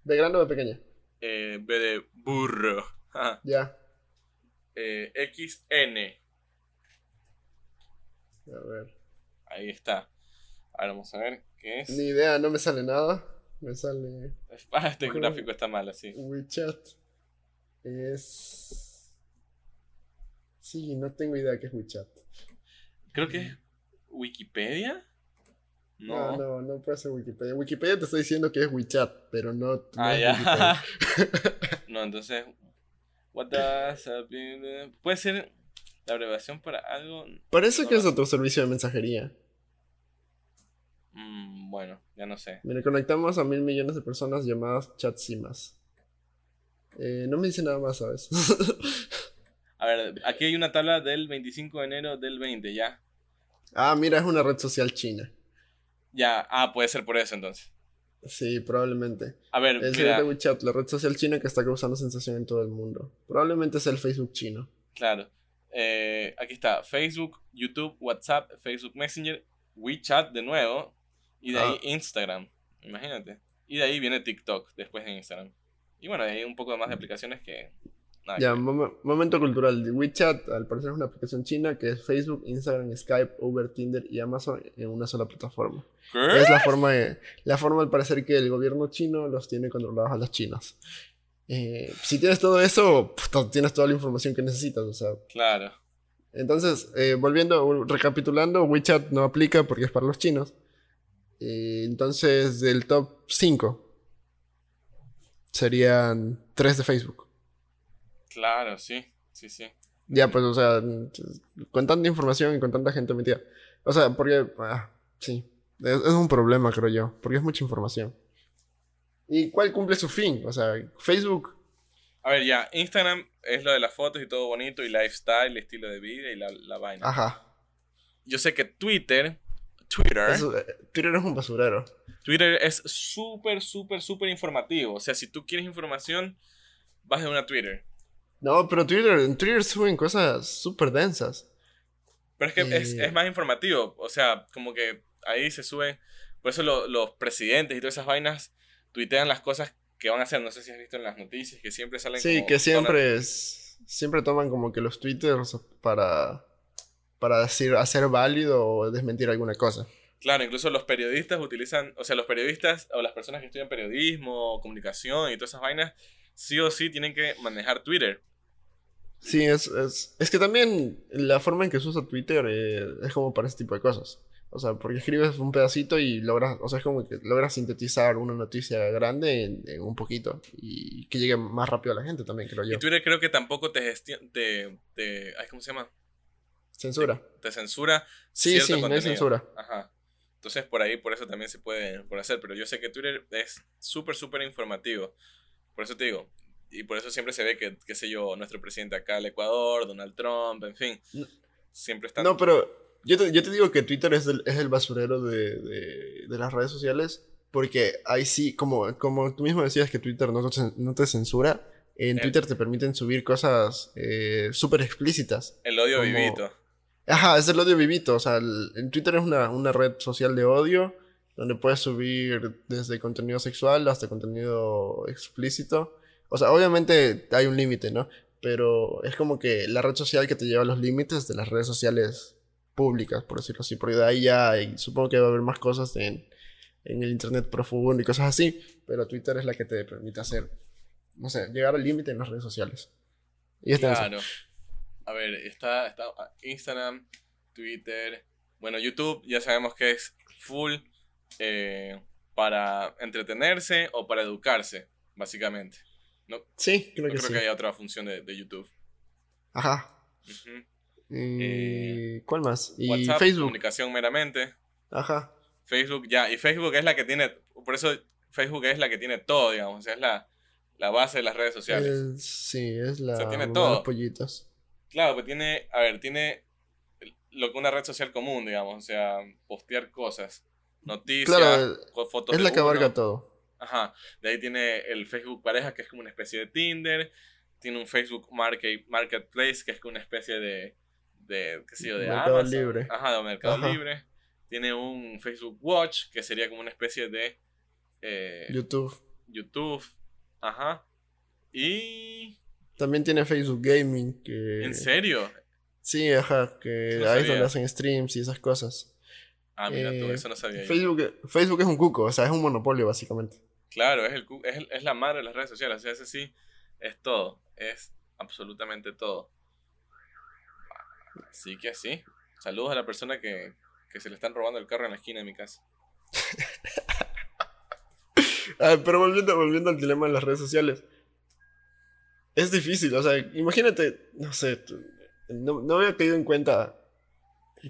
¿De grande o de pequeña? Eh, B de burro. Ajá. Ya. Eh, X N. A ver. Ahí está. Ahora vamos a ver qué es. Ni idea, no me sale nada. Me sale... Ah, este ¿Cómo? gráfico está mal, así. WeChat. Es... Sí, no tengo idea qué es WeChat. Creo que es Wikipedia. No, no, no, no puede ser Wikipedia. Wikipedia te está diciendo que es WeChat, pero no, no ah, es ya. Wikipedia. No, entonces... What does the... Puede ser la abreviación para algo... Parece no, que es otro servicio de mensajería. Mm, bueno, ya no sé. Mira, conectamos a mil millones de personas llamadas chatsimas. Eh, no me dice nada más, ¿sabes? A ver, aquí hay una tabla del veinticinco de enero del veinte, ¿ya? Ah, mira, es una red social china. Ya, ah, puede ser por eso entonces. Sí, probablemente. A ver, es de WeChat, la red social china que está causando sensación en todo el mundo. Probablemente sea el Facebook chino. Claro. Eh, aquí está, Facebook, YouTube, WhatsApp, Facebook Messenger, WeChat de nuevo, y de ah. ahí Instagram, imagínate. Y de ahí viene TikTok, después de Instagram. Y bueno, hay un poco más de aplicaciones que... Nada ya, que... Mom momento cultural. WeChat, al parecer, es una aplicación china que es Facebook, Instagram, Skype, Uber, Tinder y Amazon en una sola plataforma. ¿Qué? Es la forma, de, la forma, al parecer, que el gobierno chino los tiene controlados a los chinos. Eh, si tienes todo eso, pues, tienes toda la información que necesitas, o sea... Claro. Entonces, eh, volviendo, recapitulando, WeChat no aplica porque es para los chinos. Eh, entonces, del top cinco... Serían tres de Facebook. Claro, sí, sí, sí. Ya, pues, o sea, con tanta información y con tanta gente metida. O sea, porque, ah, sí, es, es un problema, creo yo, porque es mucha información. ¿Y cuál cumple su fin? O sea, Facebook. A ver, ya, Instagram es lo de las fotos y todo bonito, y lifestyle, estilo de vida y la, la vaina. Ajá. Yo sé que Twitter... Twitter. Eso, Twitter es un basurero. Twitter es súper, súper, súper informativo. O sea, si tú quieres información, vas de una Twitter. No, pero Twitter, en Twitter suben cosas súper densas. Pero es que eh... es, es más informativo. O sea, como que ahí se suben. Por eso lo, los presidentes y todas esas vainas tuitean las cosas que van a hacer. No sé si has visto en las noticias que siempre salen. Sí, como que siempre es, siempre toman como que los twitters para... Para decir, hacer válido o desmentir alguna cosa. Claro, incluso los periodistas utilizan... O sea, los periodistas o las personas que estudian periodismo, comunicación y todas esas vainas... Sí o sí tienen que manejar Twitter. Sí, es, es, es que también la forma en que se usa Twitter eh, es como para ese tipo de cosas. O sea, porque escribes un pedacito y logras... O sea, es como que logras sintetizar una noticia grande en, en un poquito. Y que llegue más rápido a la gente también, creo yo. Y Twitter creo que tampoco te gestiona... Te, te, ¿Cómo se llama? Censura. Te, te censura. Sí, cierto sí, contenido. No hay censura. Ajá. Entonces por ahí, por eso también se puede por hacer. Pero yo sé que Twitter es súper, súper informativo. Por eso te digo. Y por eso siempre se ve que, qué sé yo, nuestro presidente acá del Ecuador, Donald Trump, en fin. No, siempre está... No, pero yo te, yo te digo que Twitter es el, es el basurero de, de, de las redes sociales. Porque ahí sí, como, como tú mismo decías que Twitter no, no te censura. En el, Twitter te permiten subir cosas eh, súper explícitas. El odio como... vivito. Ajá, es el odio vivito. O sea, el, el Twitter es una, una red social de odio donde puedes subir desde contenido sexual hasta contenido explícito. O sea, obviamente hay un límite, ¿no? Pero es como que la red social que te lleva a los límites de las redes sociales públicas, por decirlo así. Porque de ahí ya hay, supongo que va a haber más cosas en, en el internet profundo y cosas así. Pero Twitter es la que te permite hacer, no sé, llegar al límite en las redes sociales. Y está claro. Eso. A ver, está, está Instagram, Twitter... Bueno, YouTube ya sabemos que es full... Eh, para entretenerse o para educarse, básicamente. No, sí, creo no que creo sí. que haya otra función de, de YouTube. Ajá. Uh-huh. eh, ¿Cuál más? ¿Y WhatsApp, Facebook? Comunicación meramente. Ajá. Facebook, ya. Y Facebook es la que tiene... Por eso Facebook es la que tiene todo, digamos. O sea, es la, la base de las redes sociales. Eh, sí, es la... O sea, tiene todo. Los pollitos. Claro, pero tiene... A ver, tiene lo que una red social común, digamos. O sea, postear cosas. Noticias, claro, fotos. Es la que abarca todo. Ajá. De ahí tiene el Facebook Pareja, que es como una especie de Tinder. Tiene un Facebook market, Marketplace, que es como una especie de... de ¿Qué sé yo? De Mercado Amazon. Libre. Ajá, de Mercado Ajá. Libre. Tiene un Facebook Watch, que sería como una especie de... Eh, YouTube. YouTube. Ajá. Y... También tiene Facebook Gaming, que... ¿En serio? Sí, ajá. Que no ahí es donde hacen streams y esas cosas. Ah, mira eh, tú, eso no sabía Facebook, yo. Facebook es un cuco, o sea, es un monopolio, básicamente. Claro, es, el, es, el, es la madre de las redes sociales, o sea, ese sí es todo, es absolutamente todo. Así que sí, saludos a la persona que, que se le están robando el carro en la esquina de mi casa. Ah, pero volviendo, volviendo al dilema de las redes sociales, es difícil, o sea, imagínate, no sé, no, no había caído en cuenta...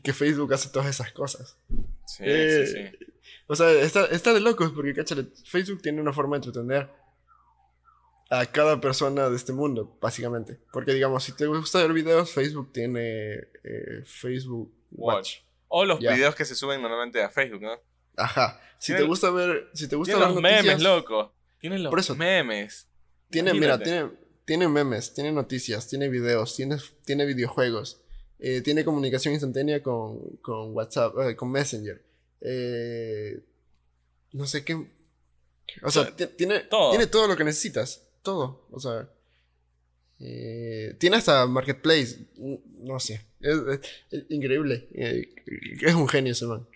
que Facebook hace todas esas cosas. Sí, eh, sí, sí. O sea, está, está de locos porque, cáchale, Facebook tiene una forma de entretener a cada persona de este mundo, básicamente. Porque, digamos, si te gusta ver videos, Facebook tiene eh, Facebook Watch. Watch. O los yeah. videos que se suben normalmente a Facebook, ¿no? Ajá. Si te el, gusta ver... Si te gusta ver los noticias, memes, loco. Tienen los por eso, memes. Tiene, mira, tiene, tiene memes, tiene noticias, tiene videos, tiene, tiene videojuegos. Eh, tiene comunicación instantánea con, con WhatsApp, eh, con Messenger. Eh, no sé qué... O sea, o sea tiene, todo. tiene todo lo que necesitas. Todo, o sea... Eh, tiene hasta Marketplace. No sé. Es, es, es increíble. Eh, es un genio ese man.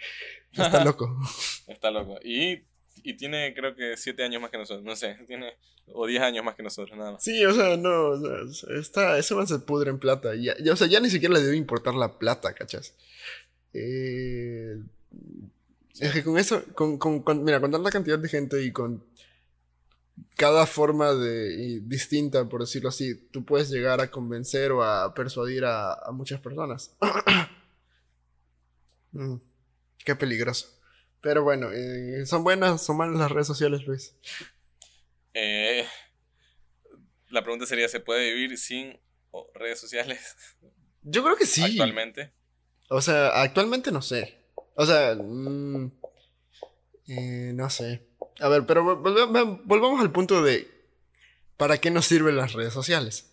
Está loco. Está loco. Y, y tiene creo que siete años más que nosotros. No sé. Tiene... O diez años más que nosotros, nada más. Sí, o sea, no, o sea, está, ese man se pudre en plata. Ya, ya, o sea, ya ni siquiera le debe importar la plata, ¿cachas? Eh, es que con eso, con, con, con, mira, con tanta cantidad de gente y con cada forma de, y distinta, por decirlo así, tú puedes llegar a convencer o a persuadir a, a muchas personas. mm, qué peligroso. Pero bueno, eh, son buenas, son malas las redes sociales, Luis. Eh, la pregunta sería, ¿se puede vivir sin oh, redes sociales? Yo creo que sí. ¿Actualmente? O sea, actualmente no sé. O sea, mm, eh, no sé. A ver, pero volv- volvamos al punto de ¿para qué nos sirven las redes sociales?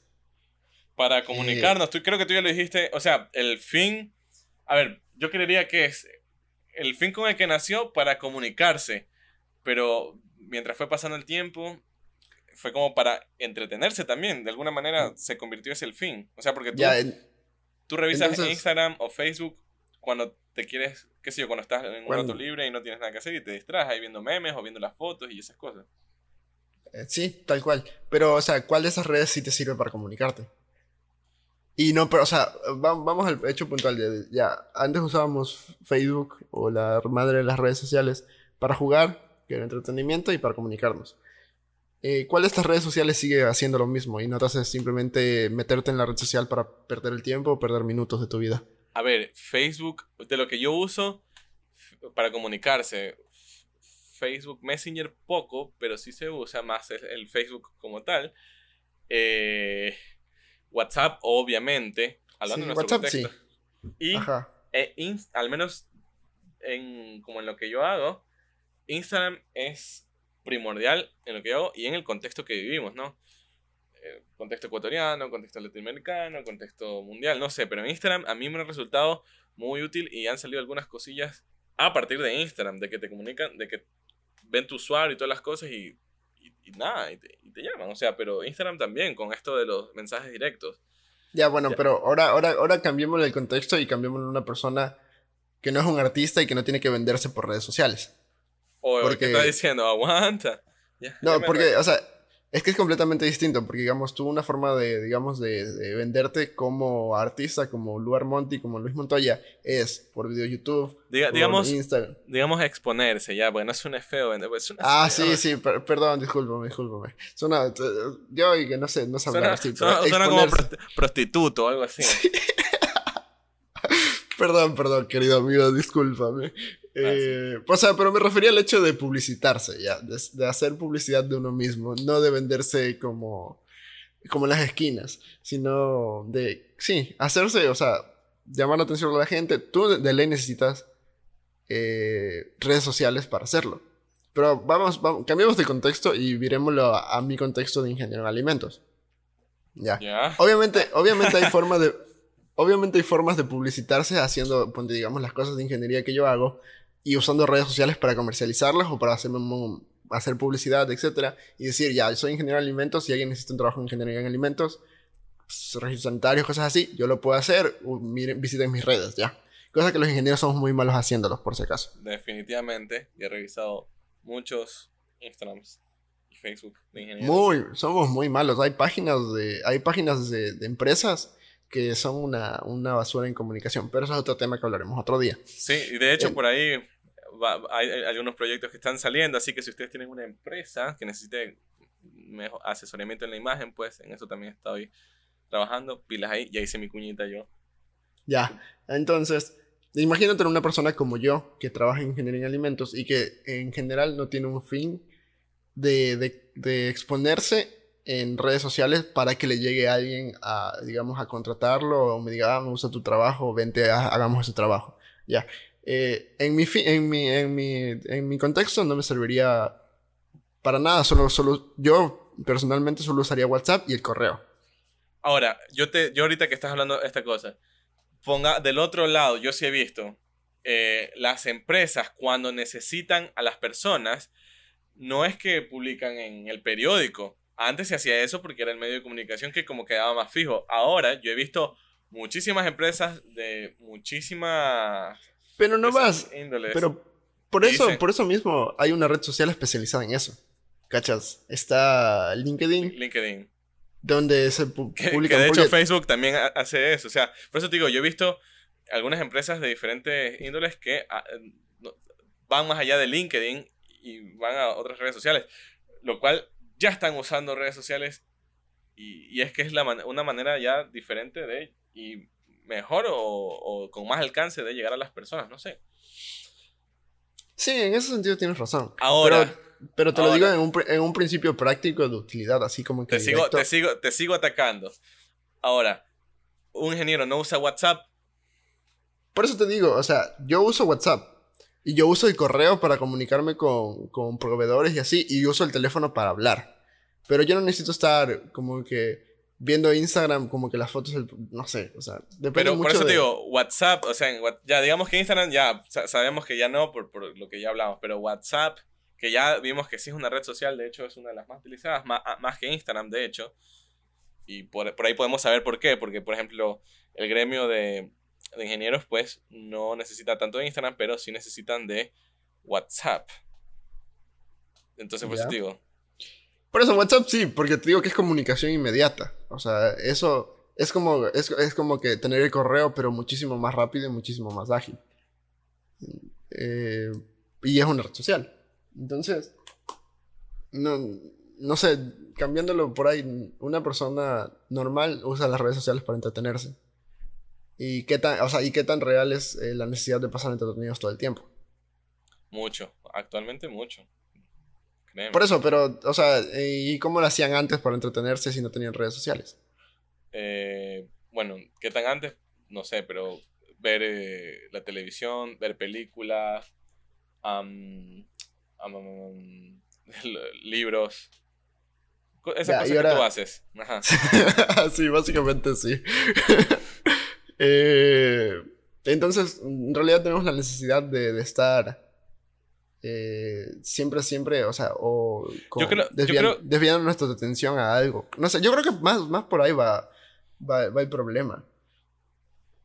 Para comunicarnos. eh, tú, Creo que tú ya lo dijiste. O sea, el fin... A ver, yo creería que es el fin con el que nació para comunicarse. Pero... mientras fue pasando el tiempo, fue como para entretenerse también. De alguna manera se convirtió ese el fin. O sea, porque tú, ya, el, tú revisas entonces, Instagram o Facebook cuando te quieres, qué sé yo, cuando estás en un cuando, rato libre y no tienes nada que hacer y te distraes ahí viendo memes o viendo las fotos y esas cosas. Eh, sí, tal cual. Pero, o sea, ¿cuál de esas redes sí te sirve para comunicarte? Y no, pero, o sea, vamos al hecho puntual. De, ya, antes usábamos Facebook o la madre de las redes sociales para jugar, que era entretenimiento, y para comunicarnos. Eh, ¿Cuál de estas redes sociales sigue haciendo lo mismo y no te hace simplemente meterte en la red social para perder el tiempo o perder minutos de tu vida? A ver, Facebook, de lo que yo uso para comunicarse, Facebook Messenger poco, pero sí se usa más el Facebook como tal. Eh, WhatsApp, obviamente, hablando sí, de nuestro WhatsApp, contexto. Sí. Y eh, inst- al menos en, como en lo que yo hago, Instagram es primordial en lo que hago y en el contexto que vivimos, ¿no? eh, contexto ecuatoriano, contexto latinoamericano, contexto mundial, no sé, pero en Instagram a mí me han resultado muy útil y han salido algunas cosillas a partir de Instagram, de que te comunican, de que ven tu usuario y todas las cosas y, y, y nada, y te, y te llaman, o sea, pero Instagram también con esto de los mensajes directos. Ya, bueno, ya. Pero ahora, ahora, ahora cambiemos el contexto y cambiemos a una persona que no es un artista y que no tiene que venderse por redes sociales. Oye, porque... ¿qué estás diciendo? Aguanta. Ya, no, ya porque, arreglo. O sea, es que es completamente distinto, porque digamos, tú una forma de, digamos, de, de venderte como artista, como Luar Monti, como Luis Montoya, es por video YouTube, Diga, por digamos, Instagram. Digamos exponerse, ya, porque no suena feo. Suena ah, feo, sí, ¿no? Sí, per perdón, discúlpame, discúlpame. Suena, yo y que no sé, no sabré así. Suena, suena como prost prostituto o algo así. Sí. Perdón, perdón, querido amigo, discúlpame. Eh, o sea, pero me refería al hecho de publicitarse, ya, de, de hacer publicidad de uno mismo, no de venderse como, como en las esquinas, sino de, sí, hacerse, o sea, llamar la atención a la gente. Tú de, de ley necesitas eh, redes sociales para hacerlo. Pero vamos, vamos cambiemos de contexto y viremoslo a, a mi contexto de ingeniero en alimentos. Ya. Yeah. Obviamente, obviamente hay formas de, obviamente hay formas de publicitarse haciendo, digamos, las cosas de ingeniería que yo hago, y usando redes sociales para comercializarlas o para hacer, hacer publicidad, etcétera. Y decir, ya, yo soy ingeniero de alimentos, si alguien necesita un trabajo en ingeniería en alimentos, registros sanitarios, cosas así, yo lo puedo hacer, miren, visiten mis redes, ya. Cosa que los ingenieros somos muy malos haciéndolos, por si acaso. Definitivamente, y he revisado muchos Instagrams y Facebook de ingenieros. Muy, somos muy malos. Hay páginas de, hay páginas de, de empresas que son una, una basura en comunicación, pero eso es otro tema que hablaremos otro día. Sí, y de hecho eh, por ahí... Va, hay, hay algunos proyectos que están saliendo, así que si ustedes tienen una empresa que necesite mejor asesoramiento en la imagen, pues en eso también estoy trabajando, pilas ahí, ya hice mi cuñita yo. Ya, entonces, imagínate una persona como yo, que trabaja en ingeniería en alimentos y que en general no tiene un fin de, de, de exponerse en redes sociales para que le llegue a alguien a, digamos, a contratarlo o me diga, ah, me gusta tu trabajo, vente, ah, hagamos ese trabajo, ya. Eh, en, mi en, mi, en, mi, en mi contexto no me serviría para nada, solo, solo yo personalmente solo usaría WhatsApp y el correo. Ahora, yo, te, yo ahorita que estás hablando de esta cosa, ponga del otro lado, yo sí he visto, eh, las empresas cuando necesitan a las personas, no es que publican en el periódico, antes se hacía eso porque era el medio de comunicación que como quedaba más fijo, ahora yo he visto muchísimas empresas de muchísimas... Pero no vas, índoles. Pero por eso, por eso mismo hay una red social especializada en eso, ¿cachas? Está LinkedIn. LinkedIn. Donde se pu que, publican... Que de hecho publica... Facebook también hace eso, o sea, por eso te digo, yo he visto algunas empresas de diferentes índoles que a, no, van más allá de LinkedIn y van a otras redes sociales, lo cual ya están usando redes sociales y, y es que es la man una manera ya diferente de... Y, mejor o, o con más alcance de llegar a las personas, no sé. Sí, en ese sentido tienes razón. Ahora. Pero, pero te ahora, lo digo en un, en un principio práctico de utilidad, así como que te sigo, te sigo, te sigo atacando. Ahora, un ingeniero no usa WhatsApp. Por eso te digo, o sea, yo uso WhatsApp. Y yo uso el correo para comunicarme con, con proveedores y así. Y uso el teléfono para hablar. Pero yo no necesito estar como que... viendo Instagram como que las fotos, no sé, o sea, depende. Pero por eso de... te digo, WhatsApp, o sea, en, ya digamos que Instagram ya sabemos que ya no por, por lo que ya hablamos, pero WhatsApp, que ya vimos que sí es una red social, de hecho es una de las más utilizadas, más, más que Instagram, de hecho, y por, por ahí podemos saber por qué, porque por ejemplo, el gremio de, de ingenieros pues no necesita tanto de Instagram, pero sí necesitan de WhatsApp. Entonces por eso te digo. Por eso WhatsApp sí, porque te digo que es comunicación inmediata. O sea, eso es como, es, es como que tener el correo, pero muchísimo más rápido y muchísimo más ágil. Eh, y es una red social. Entonces, no, no sé, cambiándolo por ahí, una persona normal usa las redes sociales para entretenerse. ¿Y qué tan, o sea, ¿y qué tan real es eh, la necesidad de pasar entretenidos todo el tiempo? Mucho, actualmente mucho. Por eso, pero, o sea, ¿y cómo lo hacían antes para entretenerse si no tenían redes sociales? Eh, bueno, ¿qué tan antes? No sé, pero ver eh, la televisión, ver películas, um, um, um, libros, Esas ya, cosas ahora... que tú haces. Ajá. Sí, básicamente sí. eh, entonces, en realidad tenemos la necesidad de, de estar... Eh, siempre, siempre, o sea, o yo creo, desviando, yo creo, desviando nuestra atención a algo. No sé, yo creo que más, más por ahí va, va, va el problema.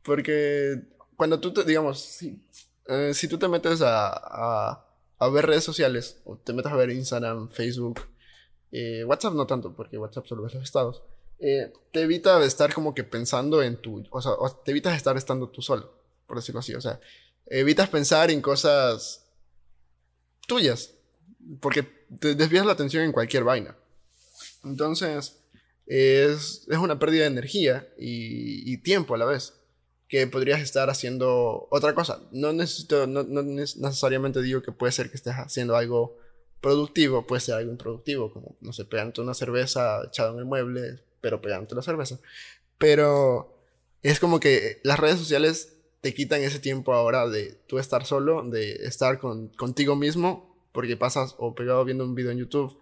Porque cuando tú, te, digamos, si, eh, si tú te metes a, a, a ver redes sociales, o te metes a ver Instagram, Facebook, eh, WhatsApp no tanto, porque WhatsApp solo ves los estados, eh, te evita de estar como que pensando en tu, o sea, te evitas estar estando tú solo, por decirlo así, o sea, evitas pensar en cosas... tuyas, porque te desvías la atención en cualquier vaina. Entonces es, es una pérdida de energía y, y tiempo a la vez, que podrías estar haciendo otra cosa. No, necesito, no, no necesariamente digo que puede ser que estés haciendo algo productivo, puede ser algo improductivo, como, no sé, pegándote una cerveza echado en el mueble, pero pegándote la cerveza. Pero es como que las redes sociales te quitan ese tiempo ahora de tú estar solo, de estar con, contigo mismo, porque pasas o pegado viendo un video en YouTube,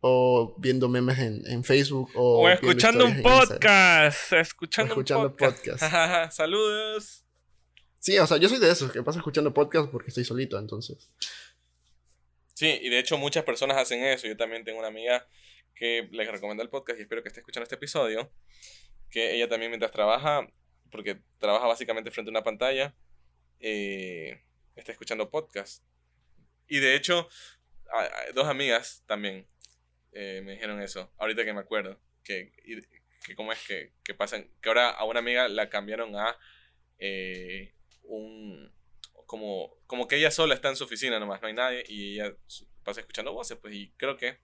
o viendo memes en, en Facebook, o, o escuchando un podcast, escuchando, escuchando un podcast. podcast. Saludos. Sí, o sea, yo soy de esos que pasa escuchando podcast porque estoy solito, entonces. Sí, y de hecho muchas personas hacen eso. Yo también tengo una amiga que les recomienda el podcast y espero que esté escuchando este episodio, que ella también mientras trabaja... porque trabaja básicamente frente a una pantalla, eh, está escuchando podcast. Y de hecho, a, a, dos amigas también eh, me dijeron eso, ahorita que me acuerdo, que, y, que cómo es que, que pasan, que ahora a una amiga la cambiaron a eh, un, como, como que ella sola está en su oficina nomás, no hay nadie, y ella pasa escuchando voces, pues, y creo que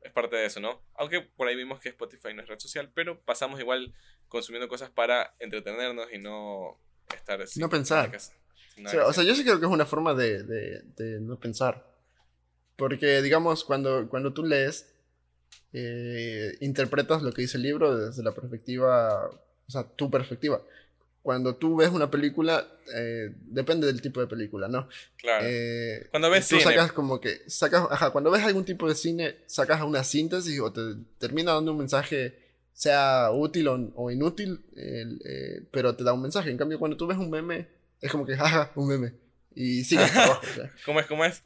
es parte de eso, ¿no? Aunque por ahí vimos que Spotify no es red social, pero pasamos igual consumiendo cosas para entretenernos y no estar... Sin no pensar. Que, sin o, sea, o sea, yo sí creo que es una forma de, de, de no pensar. Porque, digamos, cuando, cuando tú lees, eh, interpretas lo que dice el libro desde la perspectiva, o sea, tu perspectiva. Cuando tú ves una película, eh, depende del tipo de película, ¿no? Claro. Eh, cuando ves tú cine. sacas como que... sacas, ajá, cuando ves algún tipo de cine, sacas una síntesis o te termina dando un mensaje... sea útil o, o inútil, eh, eh, pero te da un mensaje. En cambio, cuando tú ves un meme, es como que jaja, un meme, y sigues para abajo. O sea, ¿Cómo es? ¿Cómo es?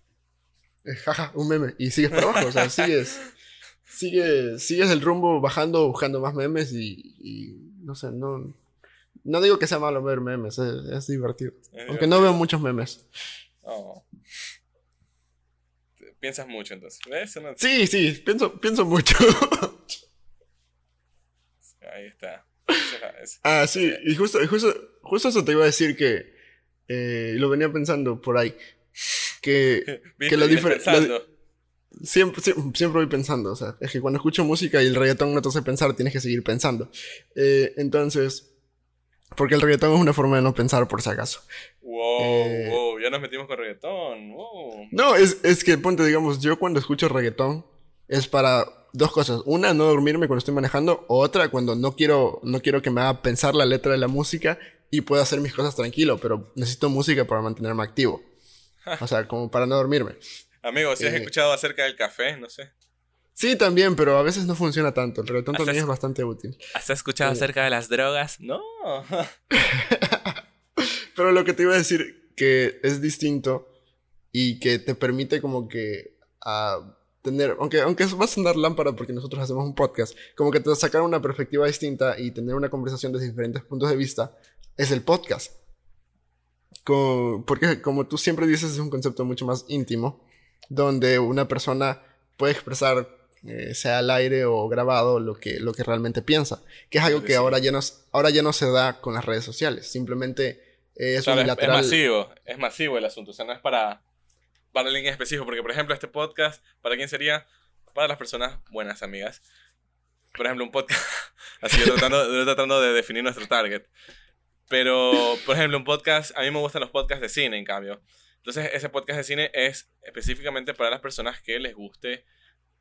Jaja, un meme, y sigues para abajo. O sea, sigues, sigues, sigues el rumbo bajando, buscando más memes y, y no sé, no, no digo que sea malo ver memes, es, es divertido. Es divertido. Aunque no veo muchos memes. Oh. ¿Piensas mucho entonces? ¿Ves? No... Sí, sí, pienso, pienso mucho. Ahí está. Ah, sí, y justo, justo, justo eso te iba a decir que eh, lo venía pensando por ahí. Que, que la diferencia. Siempre, siempre, siempre voy pensando. O sea, es que cuando escucho música y el reggaetón no te hace pensar, tienes que seguir pensando. Eh, entonces, porque el reggaetón es una forma de no pensar, por si acaso. Wow, eh, wow, ya nos metimos con reggaetón. Wow. No, es, es que ponte, digamos, yo cuando escucho reggaetón es para. Dos cosas. Una, no dormirme cuando estoy manejando. Otra, cuando no quiero, no quiero que me haga pensar la letra de la música y pueda hacer mis cosas tranquilo, pero necesito música para mantenerme activo. O sea, como para no dormirme. Amigo, si ¿sí eh, has escuchado acerca del café? No sé. Sí, también, pero a veces no funciona tanto. El reggaetón también es bastante útil. ¿Has escuchado eh. acerca de las drogas? No. Pero lo que te iba a decir que es distinto y que te permite como que... Uh, tener, aunque, aunque va a sonar lámpara porque nosotros hacemos un podcast, como que te sacar una perspectiva distinta y tener una conversación desde diferentes puntos de vista, es el podcast. Como, porque como tú siempre dices, es un concepto mucho más íntimo, donde una persona puede expresar, eh, sea al aire o grabado, lo que, lo que realmente piensa. Que es algo sí, que sí. Ahora, ya no, ahora ya no se da con las redes sociales, simplemente eh, es o sea, unilateral. Es, es masivo, es masivo el asunto, o sea, no es para... para alguien en específico, porque por ejemplo este podcast, ¿para quién sería? Para las personas buenas amigas. Por ejemplo un podcast, así yo tratando, yo tratando de definir nuestro target. Pero, por ejemplo un podcast, a mí me gustan los podcasts de cine en cambio. Entonces ese podcast de cine es específicamente para las personas que les guste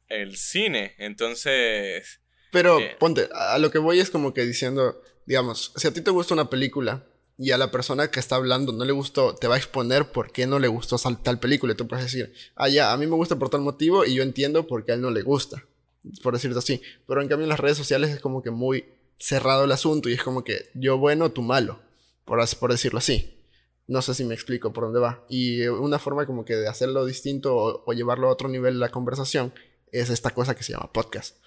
el cine. Entonces... Pero eh, ponte, a lo que voy es como que diciendo, digamos, si a ti te gusta una película... y a la persona que está hablando no le gustó, te va a exponer por qué no le gustó tal película. Y tú puedes decir, ah, ya, a mí me gusta por tal motivo y yo entiendo por qué a él no le gusta. por decirlo así. Pero en cambio en las redes sociales es como que muy cerrado el asunto y es como que yo bueno, tú malo, por, por decirlo así. No sé si me explico por dónde va. Y una forma como que de hacerlo distinto o, o llevarlo a otro nivel la conversación es esta cosa que se llama podcast.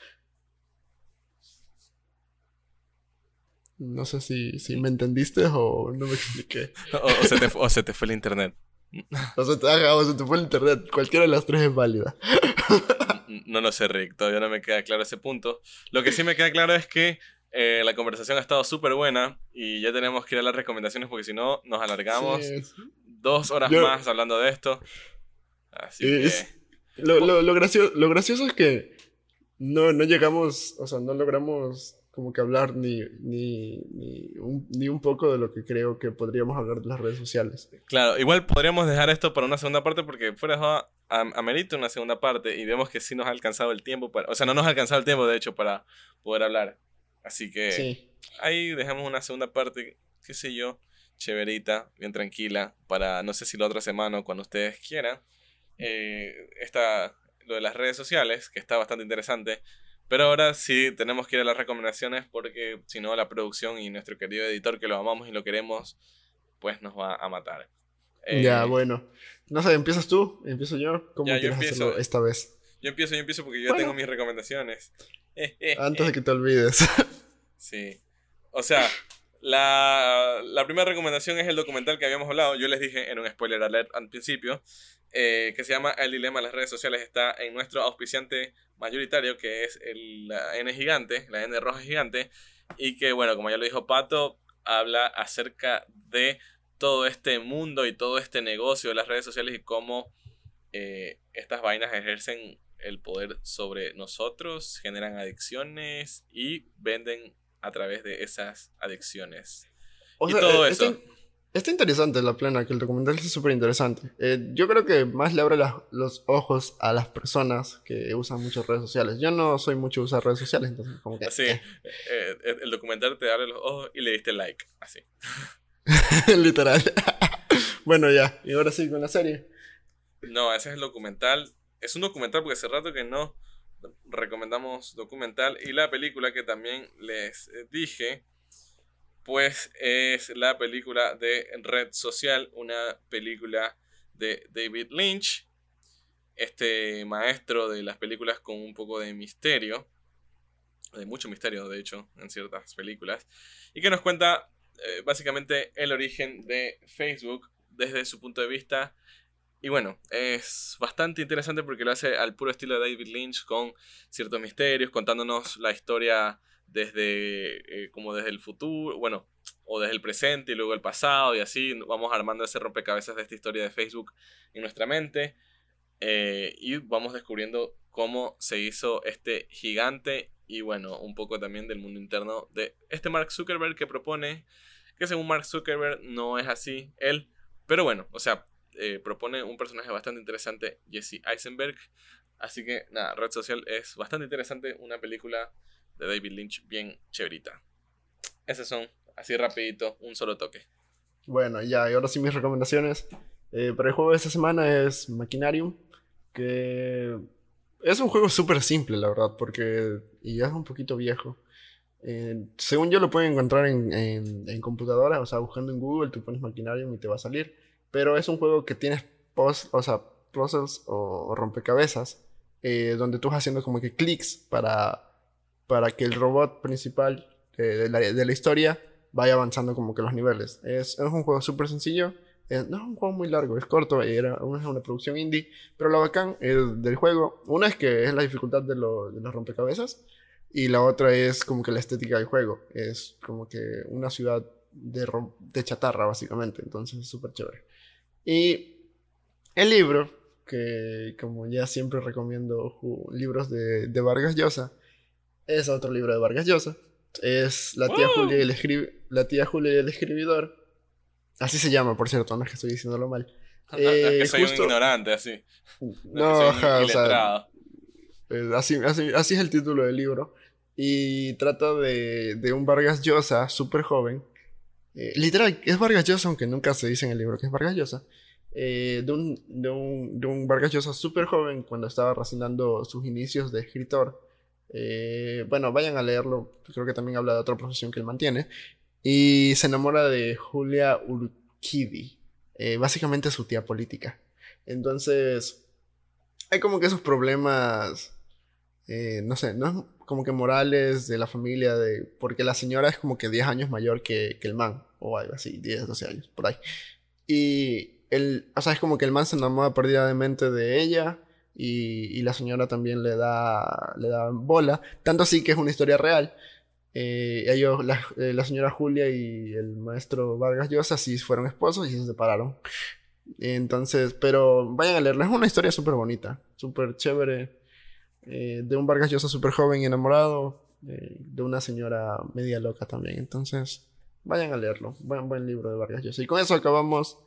No sé si, si me entendiste o no me expliqué. O, o, se, te, o se te fue el internet. O se, te, ajá, o se te fue el internet. Cualquiera de las tres es válida. No lo sé, Rick. Todavía no me queda claro ese punto. Lo que sí me queda claro es que eh, la conversación ha estado súper buena y ya tenemos que ir a las recomendaciones porque si no nos alargamos sí. dos horas Yo, más hablando de esto. Así es, que... Lo, lo, lo, gracioso, lo gracioso es que no, no llegamos, o sea, no logramos... como que hablar ni, ni, ni, un, ni un poco de lo que creo que podríamos hablar de las redes sociales. Claro, igual podríamos dejar esto para una segunda parte porque fuera joda, amerita una segunda parte y vemos que sí nos ha alcanzado el tiempo, para, o sea, no nos ha alcanzado el tiempo de hecho para poder hablar. Así que sí. Ahí dejamos una segunda parte, qué sé yo, chéverita, bien tranquila, para no sé si la otra semana o cuando ustedes quieran. Eh, está lo de las redes sociales, que está bastante interesante. Pero ahora sí tenemos que ir a las recomendaciones porque si no la producción y nuestro querido editor que lo amamos y lo queremos, pues nos va a matar. Eh, ya, bueno. No sé, ¿empiezas tú? ¿Empiezo yo? ¿Cómo ya, quieres yo empiezo, hacerlo esta vez? Yo empiezo, yo empiezo porque yo bueno, tengo mis recomendaciones. Eh, eh, antes eh. de que te olvides. Sí. O sea, la, la primera recomendación es el documental que habíamos hablado. Yo les dije en un spoiler alert al principio. Eh, que se llama El Dilema de las Redes Sociales. Está en nuestro auspiciante mayoritario, que es el, la N gigante, la N roja gigante, y que, bueno, como ya lo dijo Pato, habla acerca de todo este mundo y todo este negocio de las redes sociales y cómo eh, estas vainas ejercen el poder sobre nosotros, generan adicciones y venden a través de esas adicciones. O y sea, todo eh, eso... Este... Está interesante la plena, que el documental es súper interesante. Eh, yo creo que más le abre la, los ojos a las personas que usan muchas redes sociales. Yo no soy mucho de usar redes sociales, entonces como que... Sí, eh. Eh, el documental te abre los ojos y le diste like, así. Literal. Bueno, ya, y ahora sí con la serie. No, ese es el documental. Es un documental porque hace rato que no recomendamos documental. Y la película que también les dije... Pues es la película de Red Social, una película de David Lynch, este maestro de las películas con un poco de misterio, de mucho misterio de hecho en ciertas películas, y que nos cuenta eh, básicamente el origen de Facebook desde su punto de vista. Y bueno, es bastante interesante porque lo hace al puro estilo de David Lynch con ciertos misterios, contándonos la historia desde eh, como desde el futuro, bueno, o desde el presente y luego el pasado y así vamos armando ese rompecabezas de esta historia de Facebook en nuestra mente eh, y vamos descubriendo cómo se hizo este gigante y bueno, un poco también del mundo interno de este Mark Zuckerberg que propone, que según Mark Zuckerberg no es así él, pero bueno, o sea, eh, propone un personaje bastante interesante, Jesse Eisenberg, así que nada, Red Social es bastante interesante, una película de David Lynch bien chéverita. Esas son, así rapidito, un solo toque. Bueno, ya, y ahora sí mis recomendaciones. Eh, para el juego de esta semana es Machinarium, que es un juego súper simple, la verdad, porque y ya es un poquito viejo. Eh, según yo lo pueden encontrar en, en, en computadora, o sea, buscando en Google, tú pones Machinarium y te va a salir. Pero es un juego que tienes post, o sea, puzzles o, o rompecabezas, eh, donde tú vas haciendo como que clics para... para que el robot principal eh, de, la, de la historia vaya avanzando como que los niveles. Es, es un juego súper sencillo, es, no es un juego muy largo, es corto, era, es una producción indie, pero lo bacán eh, del juego, una es que es la dificultad de, lo, de los rompecabezas, y la otra es como que la estética del juego, es como que una ciudad de, de chatarra básicamente, entonces es súper chévere. Y el libro, que como ya siempre recomiendo libros de, de Vargas Llosa, es otro libro de Vargas Llosa. Es La tía, ¡oh! Julia y el escrib- La tía Julia y el escribidor. Así se llama, por cierto, no es que estoy diciéndolo mal. No, eh, no es que soy justo... un ignorante, así. No, no es que ja, o sea, así, así, así es el título del libro. Y trata de, de un Vargas Llosa súper joven. Eh, literal, es Vargas Llosa, aunque nunca se dice en el libro que es Vargas Llosa. Eh, de, un, de, un, de un Vargas Llosa súper joven cuando estaba racindando sus inicios de escritor. Eh, bueno, vayan a leerlo. Creo que también habla de otra profesión que él mantiene. Y se enamora de Julia Urquidi. Eh, básicamente su tía política. Entonces, hay como que esos problemas, eh, no sé, no como que morales de la familia, de, porque la señora es como que diez años mayor que, que el man, o algo así, diez, doce años, por ahí. Y, el, o sea, es como que el man se enamora perdidamente de ella, y, y la señora también le da, le da bola, tanto así que es una historia real. Eh, ellos, la, eh, la señora Julia y el maestro Vargas Llosa sí fueron esposos y se separaron. Entonces, pero vayan a leerla. Es una historia súper bonita, súper chévere, eh, de un Vargas Llosa súper joven y enamorado, eh, de una señora media loca también. Entonces, vayan a leerlo. Buen, buen libro de Vargas Llosa. Y con eso acabamos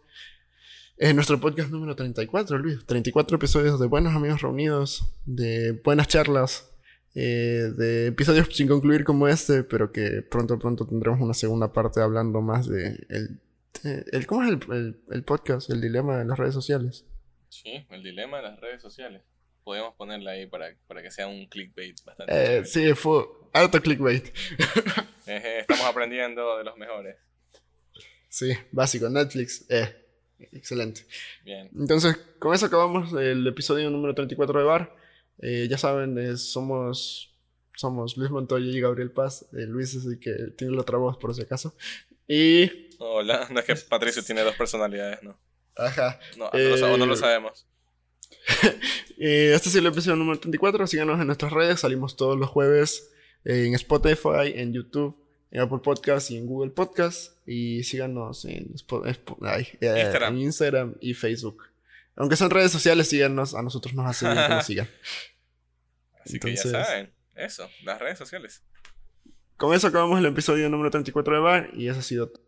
eh, nuestro podcast número treinta y cuatro, Luis. treinta y cuatro episodios de buenos amigos reunidos, de buenas charlas, eh, de episodios sin concluir como este, pero que pronto, pronto tendremos una segunda parte hablando más de el El, ¿Cómo es el, el, el podcast? El dilema de las redes sociales. Sí, el dilema de las redes sociales. Podemos ponerla ahí para, para que sea un clickbait bastante. Eh, sí, fue harto clickbait. Eh, estamos aprendiendo de los mejores. Sí, básico, Netflix. Eh, excelente. Bien. Entonces, con eso acabamos el episodio número treinta y cuatro de Bar. Eh, ya saben, eh, somos, somos Luis Montoya y Gabriel Paz. Eh, Luis es el que tiene la otra voz por si acaso. Y... Hola, no es que Patricio tiene dos personalidades, ¿no? Ajá. No, no, eh, lo, no lo sabemos. eh, este es el episodio número treinta y cuatro. Síganos en nuestras redes. Salimos todos los jueves en Spotify, en YouTube, en Apple Podcasts y en Google Podcasts. Y síganos en, ay, eh, Instagram. en Instagram y Facebook. Aunque son redes sociales, síganos. A nosotros nos hace bien que nos sigan. Así Entonces, que ya saben, eso, las redes sociales. Con eso acabamos el episodio número treinta y cuatro de Bar. Y eso ha sido todo.